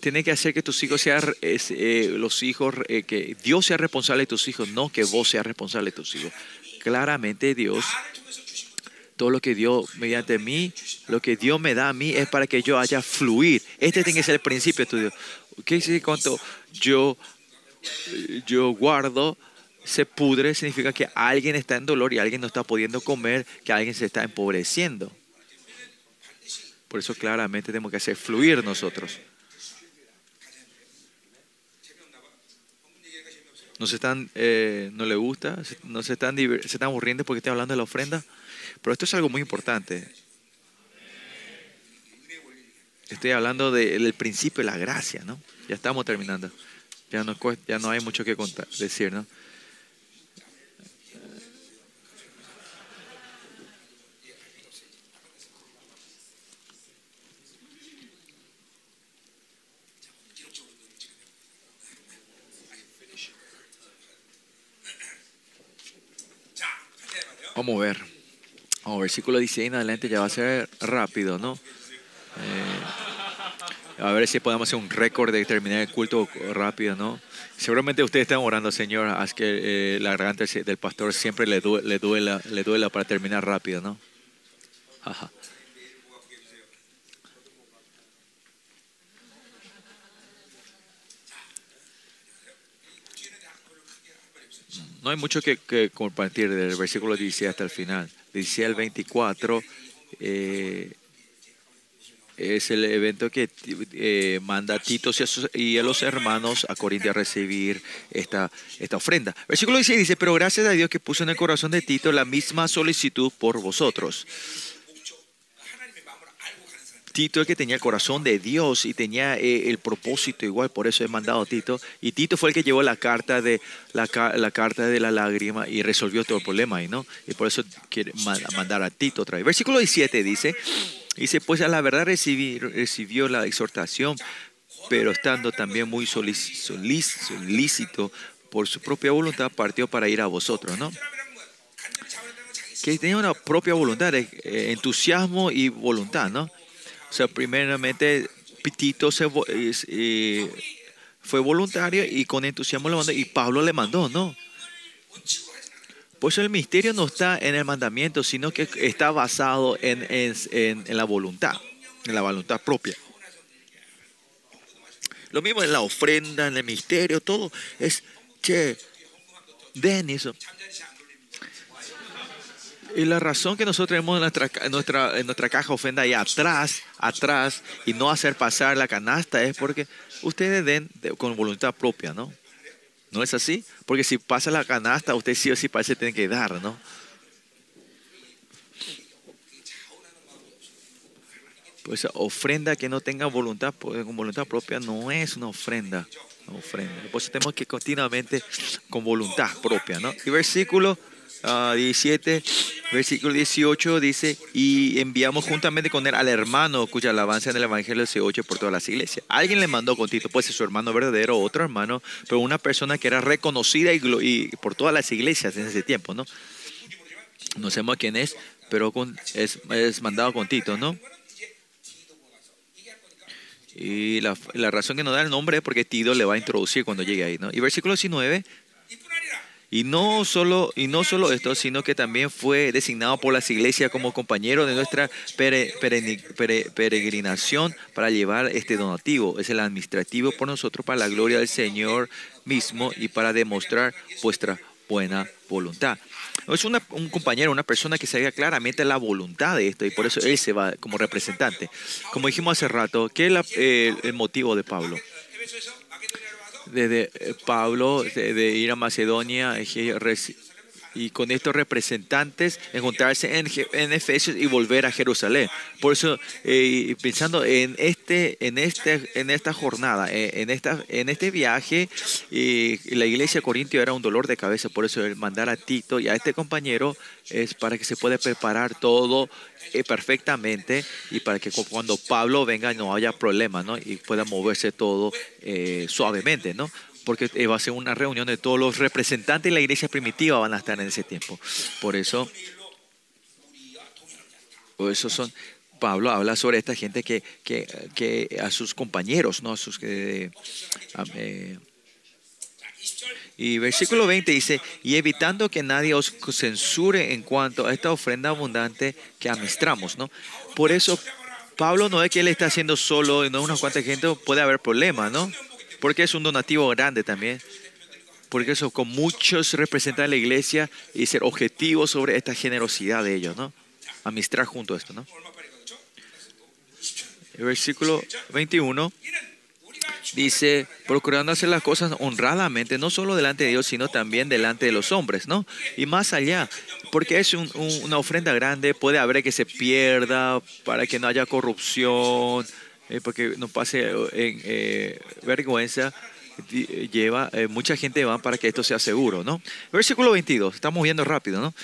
Tiene que hacer que tus hijos sean los hijos, que Dios sea responsable de tus hijos, no que vos seas responsable de tus hijos. Claramente Dios, todo lo que Dios mediante mí, lo que Dios me da a mí es para que yo haya fluir. Este tiene que ser el principio de tu Dios. ¿Qué significa cuando yo guardo, se pudre? Significa que alguien está en dolor y alguien no está pudiendo comer, que alguien se está empobreciendo. Por eso claramente tenemos que hacer fluir nosotros. No le gusta, se están aburriendo porque estoy hablando de la ofrenda. Pero esto es algo muy importante. Estoy hablando del principio de la gracia, ¿no? Ya estamos terminando. Ya no hay mucho que decir, ¿no? Vamos a ver. Versículo 16 en adelante ya va a ser rápido, ¿no? A ver si podemos hacer un récord de terminar el culto rápido, ¿no? Seguramente ustedes están orando, Señor, haz que la garganta del pastor siempre le duela para terminar rápido, ¿no? Ajá. No hay mucho que compartir del versículo 16 hasta el final. 16 al 24 es el evento que manda a Tito y a los hermanos a Corintios a recibir esta ofrenda. Versículo 16 dice, pero gracias a Dios que puso en el corazón de Tito la misma solicitud por vosotros. Tito es el que tenía el corazón de Dios y tenía el propósito igual, por eso he mandado a Tito. Y Tito fue el que llevó la carta de la lágrima y resolvió todo el problema ahí, ¿no? Y por eso quiere mandar a Tito otra vez. Versículo 17 dice, pues a la verdad recibió la exhortación, pero estando también muy solícito por su propia voluntad, partió para ir a vosotros, ¿no? Que tenía una propia voluntad, entusiasmo y voluntad, ¿no? O sea, primeramente, Tito fue voluntario y con entusiasmo le mandó. Y Pablo le mandó, ¿no? Por eso el misterio no está en el mandamiento, sino que está basado en la voluntad. En la voluntad propia. Lo mismo en la ofrenda, en el misterio, todo. Es, den eso. Y la razón que nosotros tenemos en nuestra caja ofrenda ahí atrás, y no hacer pasar la canasta es porque ustedes den con voluntad propia, ¿no? ¿No es así? Porque si pasa la canasta, ustedes sí o sí parece que tienen que dar, ¿no? Pues ofrenda que no tenga voluntad, con voluntad propia no es una ofrenda. Por eso tenemos que continuamente con voluntad propia, ¿no? Y versículo 17, versículo 18 dice, y enviamos juntamente con él al hermano cuya alabanza en el evangelio se oye por todas las iglesias. Alguien le mandó con Tito, pues es su hermano verdadero, otro hermano, pero una persona que era reconocida y por todas las iglesias en ese tiempo, ¿no? No sabemos quién es, pero es mandado con Tito, ¿no? Y la razón que no da el nombre es porque Tito le va a introducir cuando llegue ahí, ¿no? Y versículo 19. Y no solo esto, sino que también fue designado por las iglesias como compañero de nuestra peregrinación para llevar este donativo. Es el administrativo por nosotros para la gloria del Señor mismo y para demostrar vuestra buena voluntad. Es un compañero, una persona que sabía claramente la voluntad de esto y por eso él se va como representante. Como dijimos hace rato, ¿qué es el motivo de Pablo? Desde Pablo, de ir a Macedonia, y con estos representantes encontrarse en Efesios y volver a Jerusalén. Por eso, pensando en esta jornada, en este viaje, la iglesia de Corintios era un dolor de cabeza. Por eso el mandar a Tito y a este compañero es para que se pueda preparar todo perfectamente, y para que cuando Pablo venga no haya problemas, ¿no? Y pueda moverse todo suavemente, ¿no? Porque va a ser una reunión de todos los representantes de la iglesia primitiva, van a estar en ese tiempo. Por eso Pablo habla sobre esta gente que a sus compañeros, ¿no? Y versículo 20 dice: y evitando que nadie os censure en cuanto a esta ofrenda abundante que administramos, ¿no? Por eso Pablo no es que él está haciendo solo, no unos cuantos gente, puede haber problemas, ¿no? Porque es un donativo grande también. Porque eso, con muchos representantes de la iglesia, y ser objetivo sobre esta generosidad de ellos, ¿no? Administrar junto a esto, ¿no? El versículo 21 dice: procurando hacer las cosas honradamente, no solo delante de Dios, sino también delante de los hombres, ¿no? Y más allá, porque es una ofrenda grande, puede haber que se pierda, para que no haya corrupción, porque no pase vergüenza. Lleva, mucha gente va para que esto sea seguro, ¿no? Versículo 22, estamos viendo rápido, ¿no?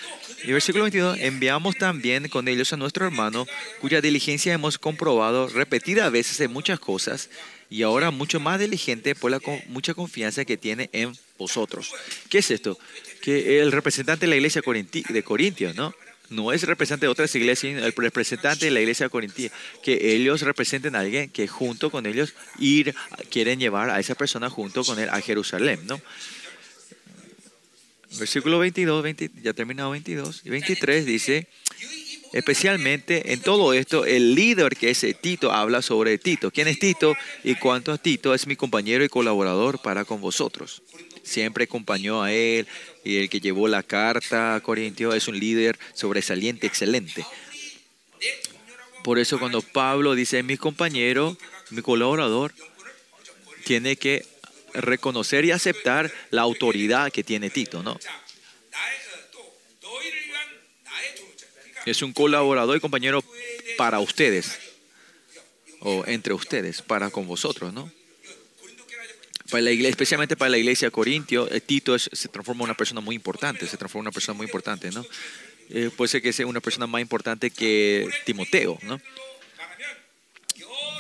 Y versículo 22, enviamos también con ellos a nuestro hermano, cuya diligencia hemos comprobado repetidas veces en muchas cosas, y ahora mucho más diligente por la mucha confianza que tiene en vosotros. ¿Qué es esto? Que el representante de la iglesia de Corintios, ¿no? No es representante de otras iglesias, sino el representante de la iglesia corintia. Que ellos representen a alguien que junto con ellos quieren llevar a esa persona junto con él a Jerusalén, ¿no? Versículo 22, ya terminado 22 y 23 dice: especialmente en todo esto, el líder, que es Tito, habla sobre Tito. ¿Quién es Tito? Y cuanto a Tito, es mi compañero y colaborador para con vosotros. Siempre acompañó a él, y el que llevó la carta a Corintios es un líder sobresaliente, excelente. Por eso cuando Pablo dice mi compañero, mi colaborador, tiene que reconocer y aceptar la autoridad que tiene Tito, ¿no? Es un colaborador y compañero para ustedes, o entre ustedes, para con vosotros, ¿no? Para la iglesia, especialmente para la iglesia de Corintios, Tito se transforma en una persona muy importante, ¿no? Puede ser que sea una persona más importante que Timoteo, ¿no?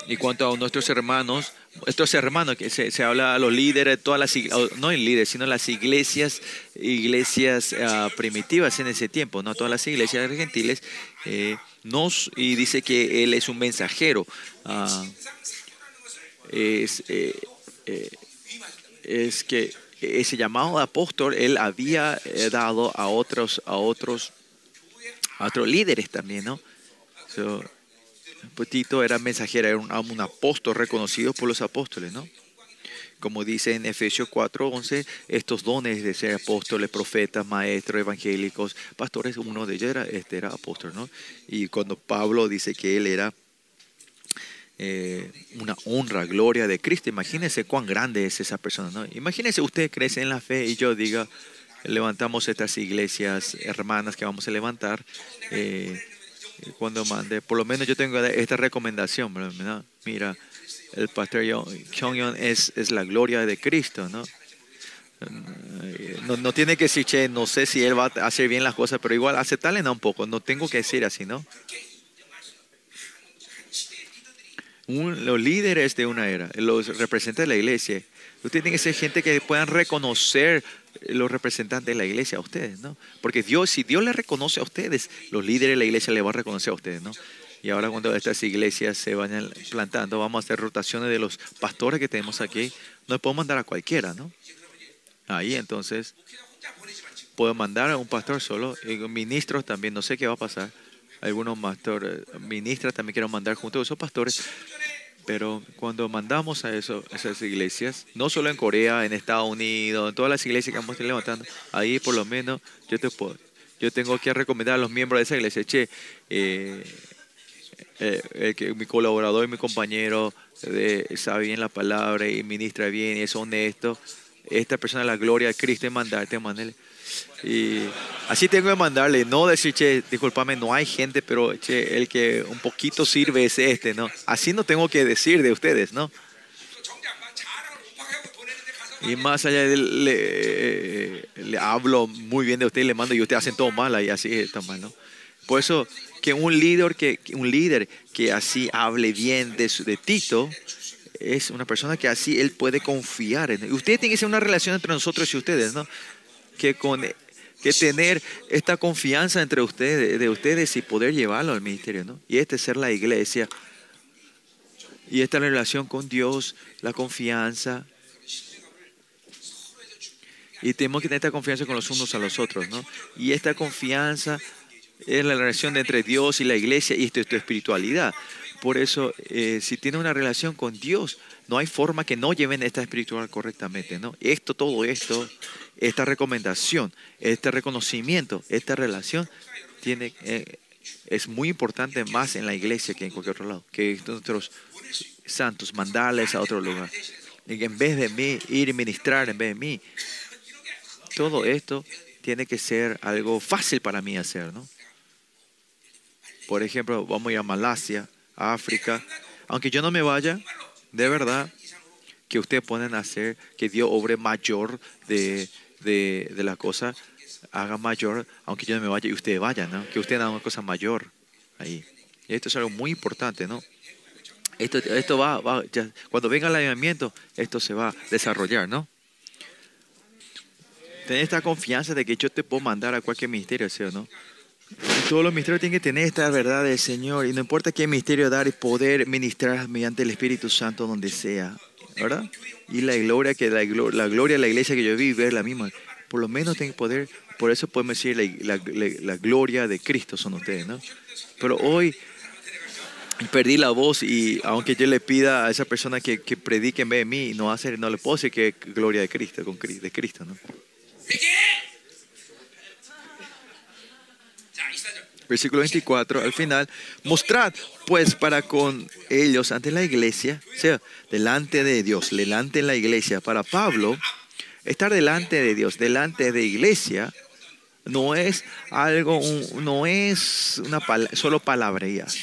Y cuanto a nuestros hermanos, que se habla a los líderes, todas las iglesias, no en líderes, sino las iglesias primitivas en ese tiempo, ¿no? Todas las iglesias gentiles, y dice que él es un mensajero, es que ese llamado de apóstol él había dado a otros líderes también, ¿no? Pues Tito era mensajero, era un apóstol reconocido por los apóstoles, ¿no? Como dice en Efesios 4:11, estos dones de ser apóstoles, profetas, maestros, evangélicos, pastores, uno de ellos era apóstol, ¿no? Y cuando Pablo dice que él era una honra, gloria de Cristo. Imagínense cuán grande es esa persona, ¿no? Imagínense, usted crece en la fe y yo diga, levantamos estas iglesias hermanas que vamos a levantar. Cuando mande, por lo menos yo tengo esta recomendación, ¿no? Mira, el pastor Kyung-Yon es la gloria de Cristo, ¿no? No tiene que decir, che, no sé si él va a hacer bien las cosas, pero igual aceptarle, ¿no? Un poco, no tengo que decir así, ¿no? Los líderes de una era, los representantes de la iglesia, ustedes tienen que ser gente que puedan reconocer los representantes de la iglesia a ustedes, ¿no? Porque Dios, si Dios les reconoce a ustedes, los líderes de la iglesia les van a reconocer a ustedes, ¿no? Y ahora cuando estas iglesias se vayan plantando, vamos a hacer rotaciones de los pastores que tenemos aquí. No podemos mandar a cualquiera, ¿no? Ahí entonces puedo mandar a un pastor solo, y ministros también, no sé qué va a pasar. Algunos ministras también quieren mandar junto a esos pastores. Pero cuando mandamos a esas iglesias, no solo en Corea, en Estados Unidos, en todas las iglesias que hemos estado levantando, ahí por lo menos yo tengo que recomendar a los miembros de esa iglesia, che, que mi colaborador y mi compañero sabe bien la palabra y ministra bien y es honesto. Esta persona es la gloria de Cristo, y mandarte, Y así tengo que mandarle, no decir, che, discúlpame, no hay gente, pero che, el que un poquito sirve es este, ¿no? Así no tengo que decir de ustedes, ¿no? Y más allá de le hablo muy bien de ustedes, le mando y ustedes hacen todo mal, y así está mal, ¿no? Por eso que un líder que así hable bien de Tito es una persona que así él puede confiar en él. Ustedes tienen que ser una relación entre nosotros y ustedes, ¿no? Que tener esta confianza entre ustedes, de ustedes, y poder llevarlo al ministerio, ¿no? Y este ser la iglesia. Y esta relación con Dios, la confianza. Y tenemos que tener esta confianza con los unos a los otros, ¿no? Y esta confianza es la relación entre Dios y la iglesia y tu espiritualidad. Por eso, si tienes una relación con Dios, no hay forma que no lleven esta espiritual correctamente, ¿no? Esto, todo esto, esta recomendación, este reconocimiento, esta relación tiene, es muy importante más en la iglesia que en cualquier otro lado. Que nuestros santos, mandarles a otro lugar. Y en vez de mí, ir y ministrar en vez de mí. Todo esto tiene que ser algo fácil para mí hacer, ¿no? Por ejemplo, vamos a ir a Malasia, a África. Aunque yo no me vaya, de verdad, que ustedes pueden hacer que Dios obre mayor de la cosa, haga mayor, aunque yo no me vaya y ustedes vayan, ¿no? Que ustedes hagan una cosa mayor ahí. Y esto es algo muy importante, ¿no? Esto va ya, cuando venga el avivamiento, esto se va a desarrollar, ¿no? Tener esta confianza de que yo te puedo mandar a cualquier ministerio, ¿sí o no? Y todos los ministerios tienen que tener esta verdad del Señor. Y no importa qué ministerio dar, es poder ministrar mediante el Espíritu Santo donde sea, ¿verdad? Y la gloria de la iglesia que yo vi es la misma. Por lo menos tienen poder. Por eso podemos decir la gloria de Cristo son ustedes, ¿no? Pero hoy perdí la voz, y aunque yo le pida a esa persona que predique en vez de mí, no le puedo decir que es gloria de Cristo, ¿no? Versículo 24, al final, mostrad pues para con ellos ante la iglesia, o sea, delante de Dios, delante de la iglesia. Para Pablo, estar delante de Dios, delante de iglesia, no es algo, no es solo palabras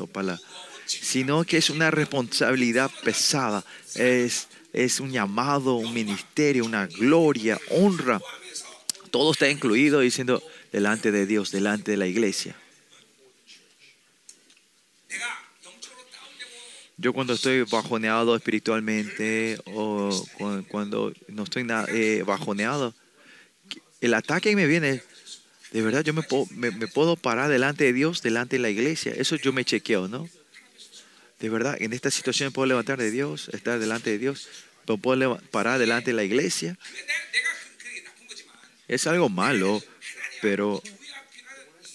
o palabras, sino que es una responsabilidad pesada, es un llamado, un ministerio, una gloria, honra. Todo está incluido diciendo delante de Dios, delante de la iglesia. Yo cuando estoy bajoneado espiritualmente o cuando no estoy bajoneado, el ataque que me viene, de verdad yo me puedo parar delante de Dios, delante de la iglesia. Eso yo me chequeo, ¿no? De verdad, en esta situación me puedo levantar de Dios, estar delante de Dios, me puedo parar delante de la iglesia. Es algo malo, pero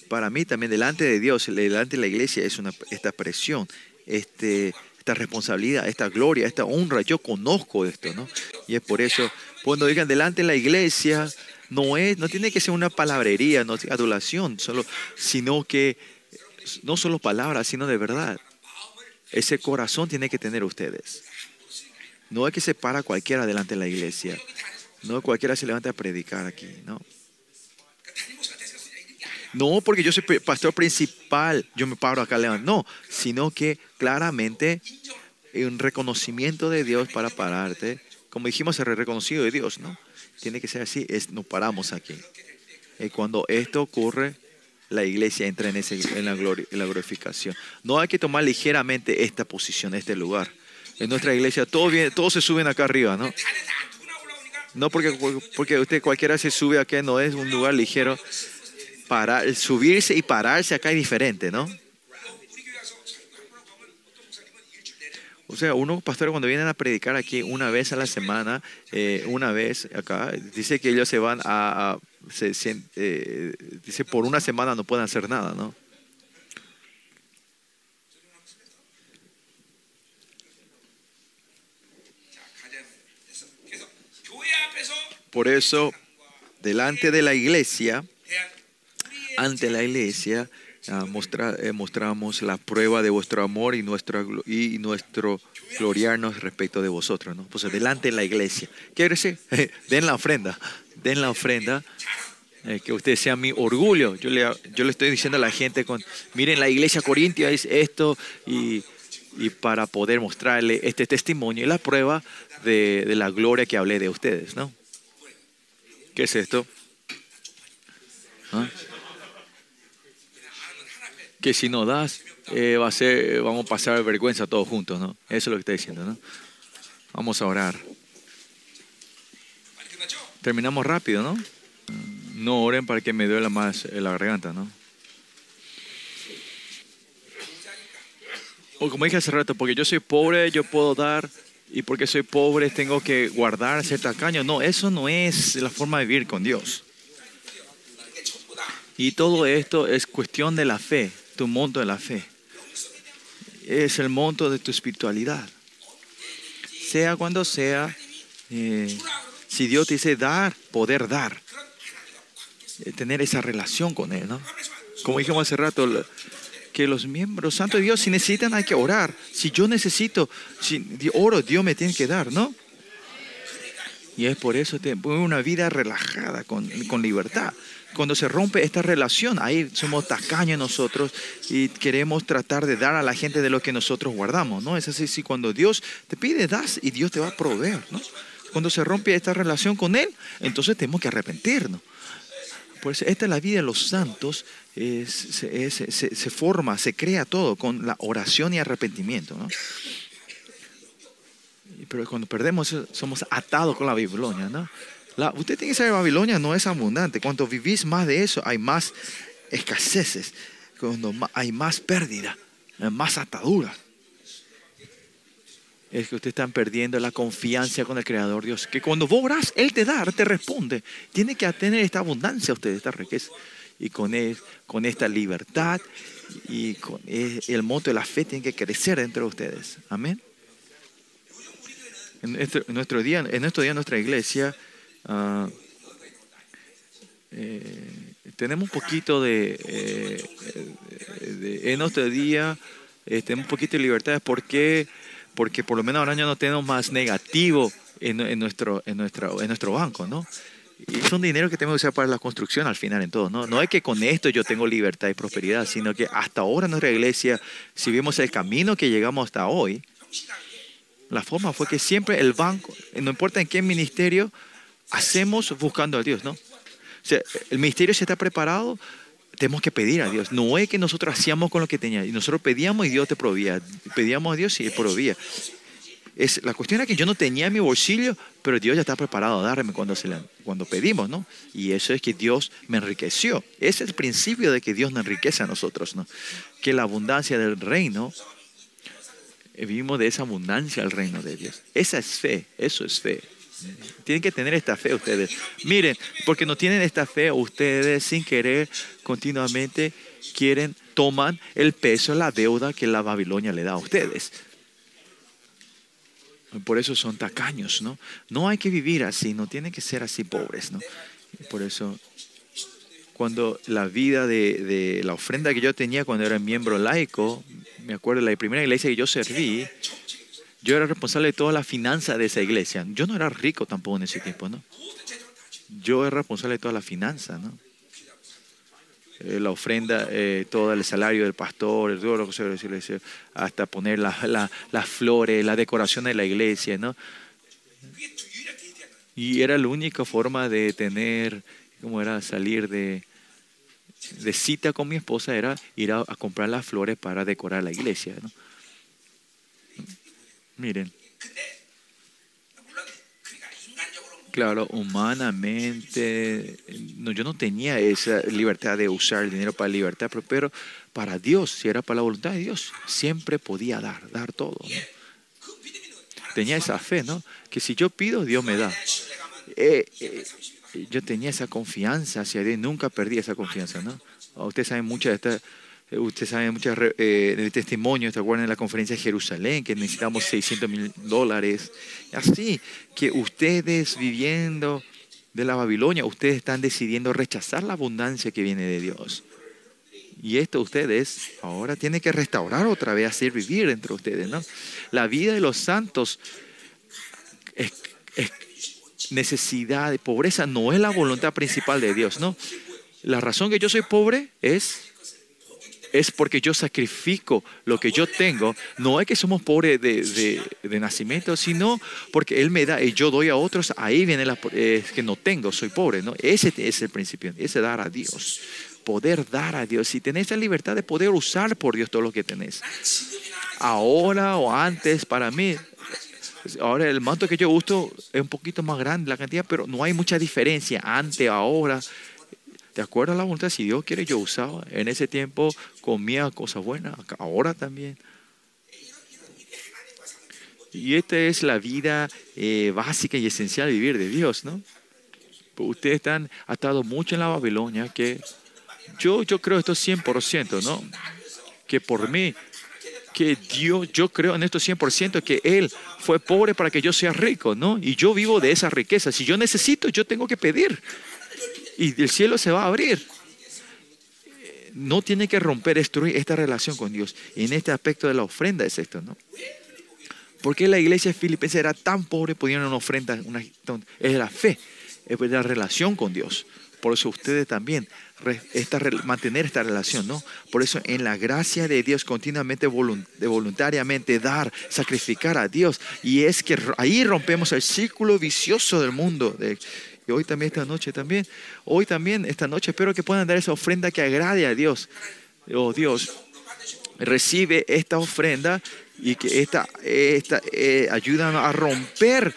para mí también delante de Dios, delante de la iglesia es esta presión, esta responsabilidad, esta gloria, esta honra. Yo conozco esto, ¿no? Y es por eso, cuando digan delante de la iglesia, no tiene que ser una palabrería, no adulación, sino que no solo palabras, sino de verdad. Ese corazón tiene que tener ustedes. No es que se para cualquiera delante de la iglesia. No cualquiera se levanta a predicar aquí, ¿no? No porque yo soy pastor principal, yo me paro acá a levantar. No, sino que claramente un reconocimiento de Dios para pararte. Como dijimos, el reconocido de Dios, ¿no? Tiene que ser así, nos paramos aquí. Y cuando esto ocurre, la iglesia entra en la glorificación. No hay que tomar ligeramente esta posición, este lugar. En nuestra iglesia todos se suben acá arriba, ¿no? No porque usted cualquiera se sube acá, no es un lugar ligero. Para subirse y pararse acá es diferente, ¿no? O sea, unos pastores cuando vienen a predicar aquí una vez a la semana, una vez acá, dice que ellos se van dice por una semana no pueden hacer nada, ¿no? Por eso, delante de la iglesia, ante la iglesia, mostramos la prueba de vuestro amor y nuestro gloriarnos respecto de vosotros, ¿no? Pues delante de la iglesia. ¿Qué quiere decir? Den la ofrenda. den la ofrenda, que ustedes sean mi orgullo. Yo le estoy diciendo a la gente, miren, la iglesia corintia es esto, y para poder mostrarle este testimonio y la prueba de la gloria que hablé de ustedes, ¿no? ¿Qué es esto? ¿Ah? Que si no das, vamos a pasar vergüenza todos juntos, ¿no? Eso es lo que está diciendo, ¿no? Vamos a orar. Terminamos rápido, ¿no? No oren para que me duela más la garganta, ¿no? O como dije hace rato, porque yo soy pobre, yo puedo dar, y porque soy pobre tengo que guardar, ser tacaño. No, eso no es la forma de vivir con Dios. Y todo esto es cuestión de la fe, tu monto de la fe. Es el monto de tu espiritualidad. Sea cuando sea, si Dios te dice dar, poder dar. Tener esa relación con Él, ¿no? Como dijimos hace rato, que los miembros santos de Dios, si necesitan, hay que orar. Si yo necesito, si oro, Dios me tiene que dar, ¿no? Y es por eso una vida relajada, con libertad. Cuando se rompe esta relación, ahí somos tacaños nosotros y queremos tratar de dar a la gente de lo que nosotros guardamos, ¿no? Es así, si cuando Dios te pide, das y Dios te va a proveer, ¿no? Cuando se rompe esta relación con Él, entonces tenemos que arrepentirnos. Por eso, esta es la vida de los santos, se forma, se crea todo con la oración y arrepentimiento, ¿no? Pero cuando perdemos, somos atados con la Babilonia, ¿no? Usted tiene que saber que Babilonia no es abundante. Cuando vivís más de eso, hay más escaseces. Cuando hay más pérdida, hay más ataduras. Es que ustedes están perdiendo la confianza con el Creador Dios. Que cuando vos orás, Él te da, te responde. Tiene que tener esta abundancia ustedes, esta riqueza. Y con esta libertad y con el monto de la fe tiene que crecer dentro de ustedes. Amén. En nuestro día, nuestra iglesia, tenemos un poquito en nuestro día, tenemos un poquito de libertad. ¿Por qué? Porque por lo menos ahora ya no tenemos más negativo en nuestro banco, ¿no? Y es un dinero que tenemos que usar para la construcción al final en todo, ¿no? No es que con esto yo tengo libertad y prosperidad, sino que hasta ahora en nuestra iglesia, si vemos el camino que llegamos hasta hoy, la forma fue que siempre el banco, no importa en qué ministerio, hacemos buscando a Dios, ¿no? O sea, el ministerio se está preparado, tenemos que pedir a Dios. No es que nosotros hacíamos con lo que teníamos. Nosotros pedíamos y Dios te proveía. Pedíamos a Dios y Él proveía. La cuestión es que yo no tenía en mi bolsillo, pero Dios ya está preparado a darme cuando pedimos, ¿no? Y eso es que Dios me enriqueció. Ese es el principio de que Dios nos enriquece a nosotros, ¿no? Que la abundancia del reino, vivimos de esa abundancia al reino de Dios. Esa es fe, eso es fe. Tienen que tener esta fe ustedes. Miren, porque no tienen esta fe, ustedes sin querer continuamente toman el peso, la deuda que la Babilonia le da a ustedes. Por eso son tacaños, ¿no? No hay que vivir así, no tienen que ser así pobres, ¿no? Por eso, cuando la vida de la ofrenda que yo tenía cuando era miembro laico, me acuerdo, la primera iglesia que yo serví, yo era responsable de toda la finanza de esa iglesia. Yo no era rico tampoco en ese tiempo, ¿no? Yo era responsable de toda la finanza, ¿no? La ofrenda, todo el salario del pastor, todo lo que se decía, hasta poner las flores, la decoración de la iglesia, ¿no? Y era la única forma de tener, ¿cómo era? Salir de cita con mi esposa, era ir a comprar las flores para decorar la iglesia, ¿no? Miren, claro, humanamente, no, yo no tenía esa libertad de usar el dinero para libertad, pero para Dios, si era para la voluntad de Dios, siempre podía dar todo, ¿no? Tenía esa fe, ¿no? Que si yo pido, Dios me da. Yo tenía esa confianza hacia Dios, nunca perdí esa confianza, ¿no? Ustedes saben muchas de estas... Ustedes saben muchos testimonios, ¿se acuerdan de la conferencia de Jerusalén? Que necesitamos $600.000. Así que ustedes viviendo de la Babilonia, ustedes están decidiendo rechazar la abundancia que viene de Dios. Y esto ustedes ahora tienen que restaurar otra vez, hacer vivir entre ustedes, ¿no? La vida de los santos necesidad, de pobreza, no es la voluntad principal de Dios, no. La razón que yo soy pobre es porque yo sacrifico lo que yo tengo. No es que somos pobres de nacimiento, sino porque Él me da y yo doy a otros. Ahí viene la que no tengo, soy pobre, ¿no? Ese es el principio, ese dar a Dios. Poder dar a Dios. Si tenés la libertad de poder usar por Dios todo lo que tenés. Ahora o antes, para mí, ahora el manto que yo uso es un poquito más grande la cantidad, pero no hay mucha diferencia antes, ahora. De acuerdo a la voluntad, si Dios quiere, yo usaba. En ese tiempo comía cosas buenas, ahora también. Y esta es la vida básica y esencial de vivir de Dios, ¿no? Ustedes están atados mucho en la Babilonia, que yo creo esto 100%, ¿no? Que por mí, que Dios, yo creo en esto 100%, que Él fue pobre para que yo sea rico, ¿no? Y yo vivo de esa riqueza. Si yo necesito, yo tengo que pedir. Y el cielo se va a abrir. No tiene que romper, destruir esta relación con Dios. Y en este aspecto de la ofrenda es esto, ¿no? ¿Por qué la iglesia filipense era tan pobre? Podían una ofrenda, es la fe, es la relación con Dios. Por eso ustedes también, mantener esta relación, ¿no? Por eso en la gracia de Dios, continuamente, voluntariamente dar, sacrificar a Dios. Y es que ahí rompemos el círculo vicioso del mundo. Y hoy también, esta noche, espero que puedan dar esa ofrenda que agrade a Dios. Oh Dios, recibe esta ofrenda y que esta ayudan a romper,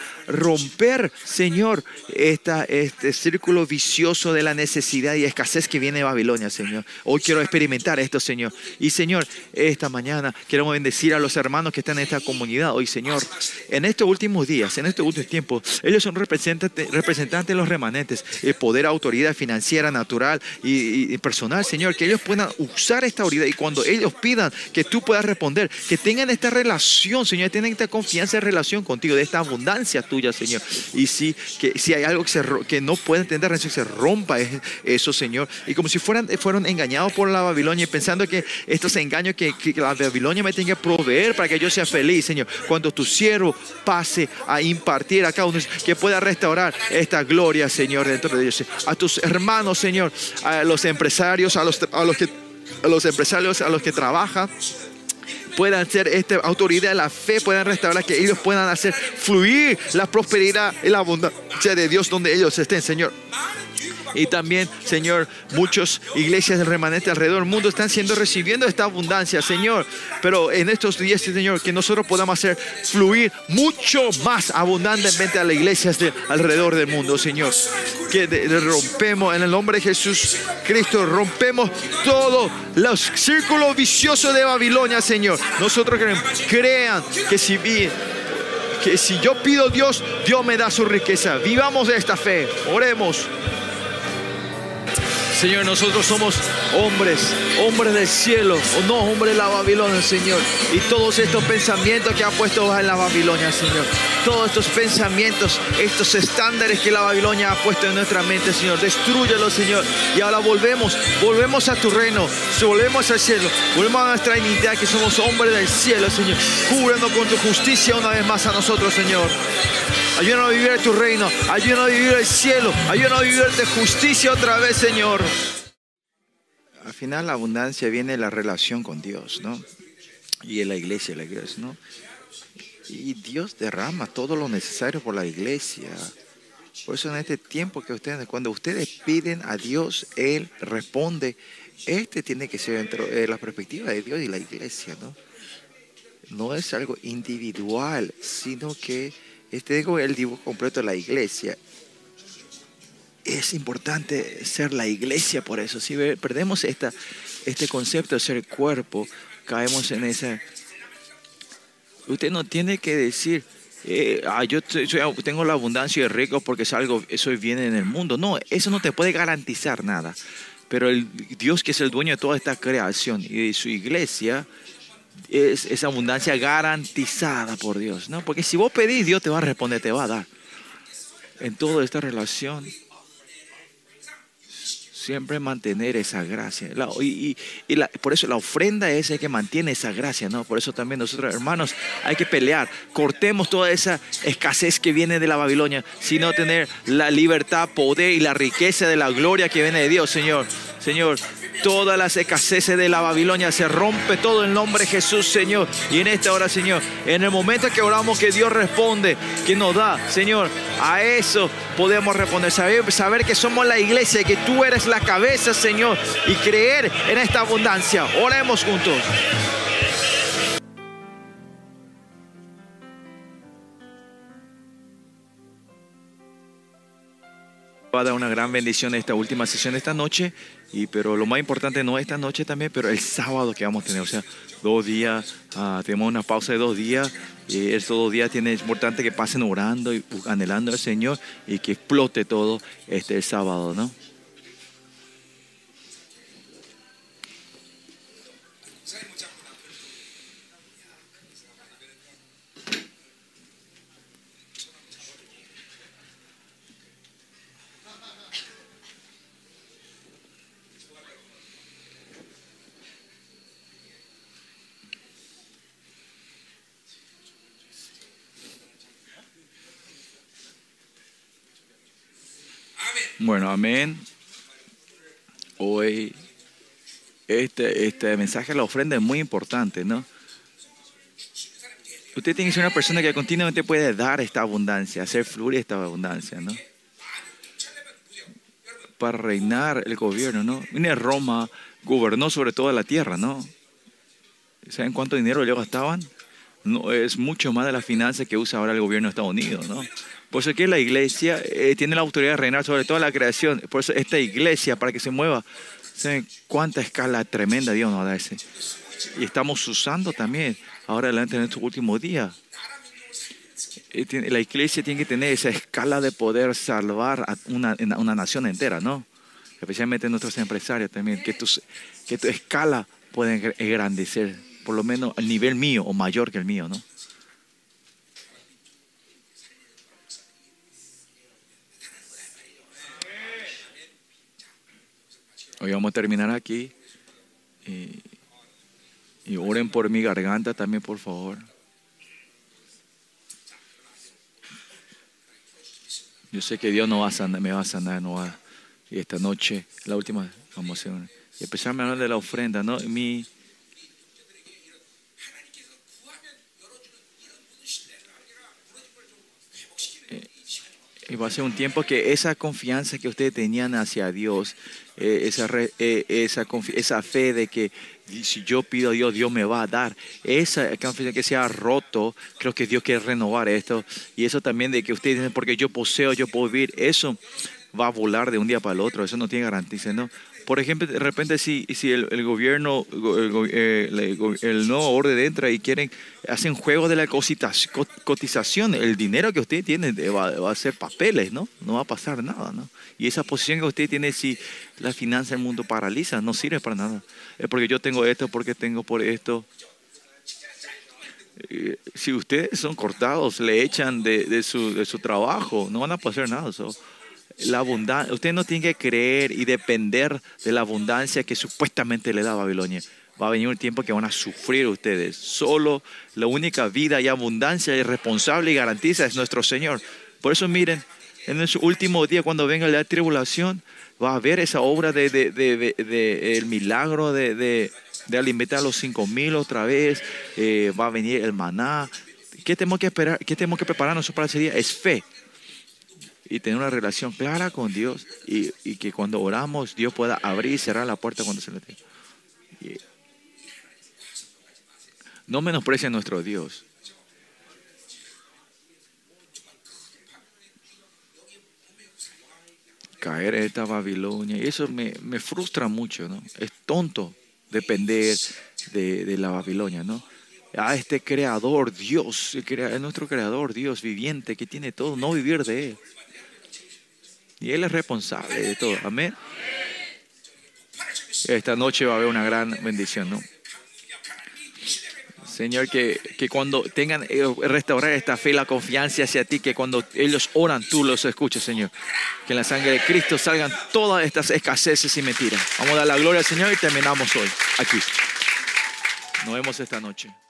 Señor, este círculo vicioso de la necesidad y escasez que viene de Babilonia, Señor. Hoy quiero experimentar esto, Señor. Y, Señor, esta mañana queremos bendecir a los hermanos que están en esta comunidad hoy, Señor. En estos últimos días, en estos últimos tiempos, ellos son representantes de los remanentes, el poder, autoridad financiera, natural y personal, Señor, que ellos puedan usar esta autoridad y cuando ellos pidan que tú puedas responder, que tengan esta relación, Señor, tienen esta confianza en relación contigo, de esta abundancia tuya, Señor. Y si hay algo que no pueden entender, que se rompa eso, Señor. Y como si fueron engañados por la Babilonia, pensando que estos engaños que la Babilonia me tenga que proveer para que yo sea feliz, Señor. Cuando tu siervo pase a impartir a cada uno, que pueda restaurar esta gloria, Señor, dentro de ellos. A tus hermanos, Señor, a los empresarios, a los que trabajan, puedan ser esta autoridad de la fe, puedan restaurar, que ellos puedan hacer fluir la prosperidad y la abundancia de Dios donde ellos estén, Señor. Y también, Señor, muchas iglesias del remanente alrededor del mundo están recibiendo esta abundancia, Señor. Pero en estos días, Señor, que nosotros podamos hacer fluir mucho más abundantemente a las iglesias alrededor del mundo, Señor. Que rompemos, en el nombre de Jesús Cristo, rompemos todos los círculos viciosos de Babilonia, Señor. Nosotros crean que si yo pido a Dios, Dios me da su riqueza. Vivamos de esta fe. Oremos. Señor, nosotros somos hombres del cielo, o no hombres de la Babilonia, Señor. Y todos estos pensamientos que ha puesto en la Babilonia, Señor. Todos estos pensamientos, estos estándares que la Babilonia ha puesto en nuestra mente, Señor. Destrúyelos, Señor. Y ahora volvemos a tu reino, volvemos al cielo, volvemos a nuestra identidad, que somos hombres del cielo, Señor. Cúbranos con tu justicia una vez más a nosotros, Señor. Ayúdanos a vivir tu reino, ayúdanos a vivir el cielo, ayúdanos a vivir de justicia otra vez, Señor. Al final la abundancia viene de la relación con Dios, ¿no? Y de la iglesia, ¿no? Y Dios derrama todo lo necesario por la iglesia. Por eso en este tiempo que cuando ustedes piden a Dios, Él responde. Este tiene que ser dentro de la perspectiva de Dios y la iglesia, ¿no? No es algo individual, sino que digo el dibujo completo de la iglesia. Es importante ser la iglesia por eso. Si perdemos este concepto de ser cuerpo, caemos en esa. Usted no tiene que decir, yo tengo la abundancia y rico porque soy bien en el mundo. No, eso no te puede garantizar nada. Pero el Dios, que es el dueño de toda esta creación y de su iglesia, es esa abundancia garantizada por Dios, ¿no? Porque si vos pedís, Dios te va a responder, te va a dar. En toda esta relación, siempre mantener esa gracia. Por eso la ofrenda es el que mantiene esa gracia, ¿no? Por eso también nosotros, hermanos, hay que pelear. Cortemos toda esa escasez que viene de la Babilonia, sino tener la libertad, poder y la riqueza de la gloria que viene de Dios, Señor. Señor, todas las escaseces de la Babilonia se rompe todo en nombre de Jesús, Señor. Y en esta hora, Señor, en el momento que oramos, que Dios responde, que nos da, Señor, a eso podemos responder. Saber que somos la iglesia, que tú eres la cabeza, Señor, y creer en esta abundancia. Oremos juntos. Va a dar una gran bendición esta última sesión esta noche, pero lo más importante no esta noche también, pero el sábado que vamos a tener, o sea, 2 días, tenemos una pausa de 2 días, y estos 2 días es importante que pasen orando y anhelando al Señor y que explote todo el sábado, ¿no? Bueno, amén. Hoy, este mensaje de la ofrenda es muy importante, ¿no? Usted tiene que ser una persona que continuamente puede dar esta abundancia, hacer fluir esta abundancia, ¿no? Para reinar el gobierno, ¿no? Mire, Roma gobernó sobre toda la tierra, ¿no? ¿Saben cuánto dinero ellos gastaban? No, es mucho más de las finanzas que usa ahora el gobierno de Estados Unidos, ¿no? Por eso que la iglesia tiene la autoridad de reinar sobre toda la creación. Por eso esta iglesia, para que se mueva, ¿saben cuánta escala tremenda Dios nos da ese? Y estamos usando también, ahora adelante en estos últimos días. La iglesia tiene que tener esa escala de poder salvar a una nación entera, ¿no? Especialmente nuestros empresarios también, que tu escala pueden engrandecer, por lo menos al nivel mío o mayor que el mío, ¿no? Hoy vamos a terminar aquí y oren por mi garganta también, por favor. Yo sé que Dios no va a sanar, me va a sanar, no va. Y esta noche, la última, vamos a hacer una. Y empezamos a hablar de la ofrenda, ¿no? Y va a ser un tiempo que esa confianza que ustedes tenían hacia Dios, esa fe de que si yo pido a Dios, Dios me va a dar, esa confianza que se ha roto, creo que Dios quiere renovar esto. Y eso también de que ustedes dicen, porque yo poseo, yo puedo vivir, eso va a volar de un día para el otro, eso no tiene garantía, ¿no? Por ejemplo, de repente si el gobierno, el nuevo orden entra y hacen juego de la cotización, el dinero que usted tiene va a ser papeles, ¿no? No va a pasar nada, ¿no? Y esa posición que usted tiene, si la finanza del mundo paraliza, no sirve para nada. Es porque yo tengo esto, porque tengo por esto. Si ustedes son cortados, le echan de su trabajo, no van a pasar nada. La abundancia, usted no tiene que creer y depender de la abundancia que supuestamente le da Babilonia. Va a venir un tiempo que van a sufrir ustedes. Solo la única vida y abundancia y responsable y garantiza es nuestro Señor. Por eso miren, en su último día, cuando venga la tribulación, va a haber esa obra el milagro de alimentar a los 5,000 otra vez. Va a venir el maná. ¿Qué tenemos que esperar? ¿Qué tenemos que prepararnos para ese día? Es fe. Y tener una relación clara con Dios. Y que cuando oramos, Dios pueda abrir y cerrar la puerta cuando se le tenga. No menosprecie a nuestro Dios. Caer en esta Babilonia. Y eso me frustra mucho, ¿no? Es tonto depender de la Babilonia, ¿no? A este creador Dios. Es nuestro creador Dios viviente que tiene todo. No vivir de Él. Y Él es responsable de todo. Amén. Esta noche va a haber una gran bendición, ¿no? Señor, que cuando tengan restaurar esta fe, la confianza hacia ti, que cuando ellos oran, tú los escuches, Señor. Que en la sangre de Cristo salgan todas estas escaseces y mentiras. Vamos a dar la gloria al Señor y terminamos hoy aquí. Nos vemos esta noche.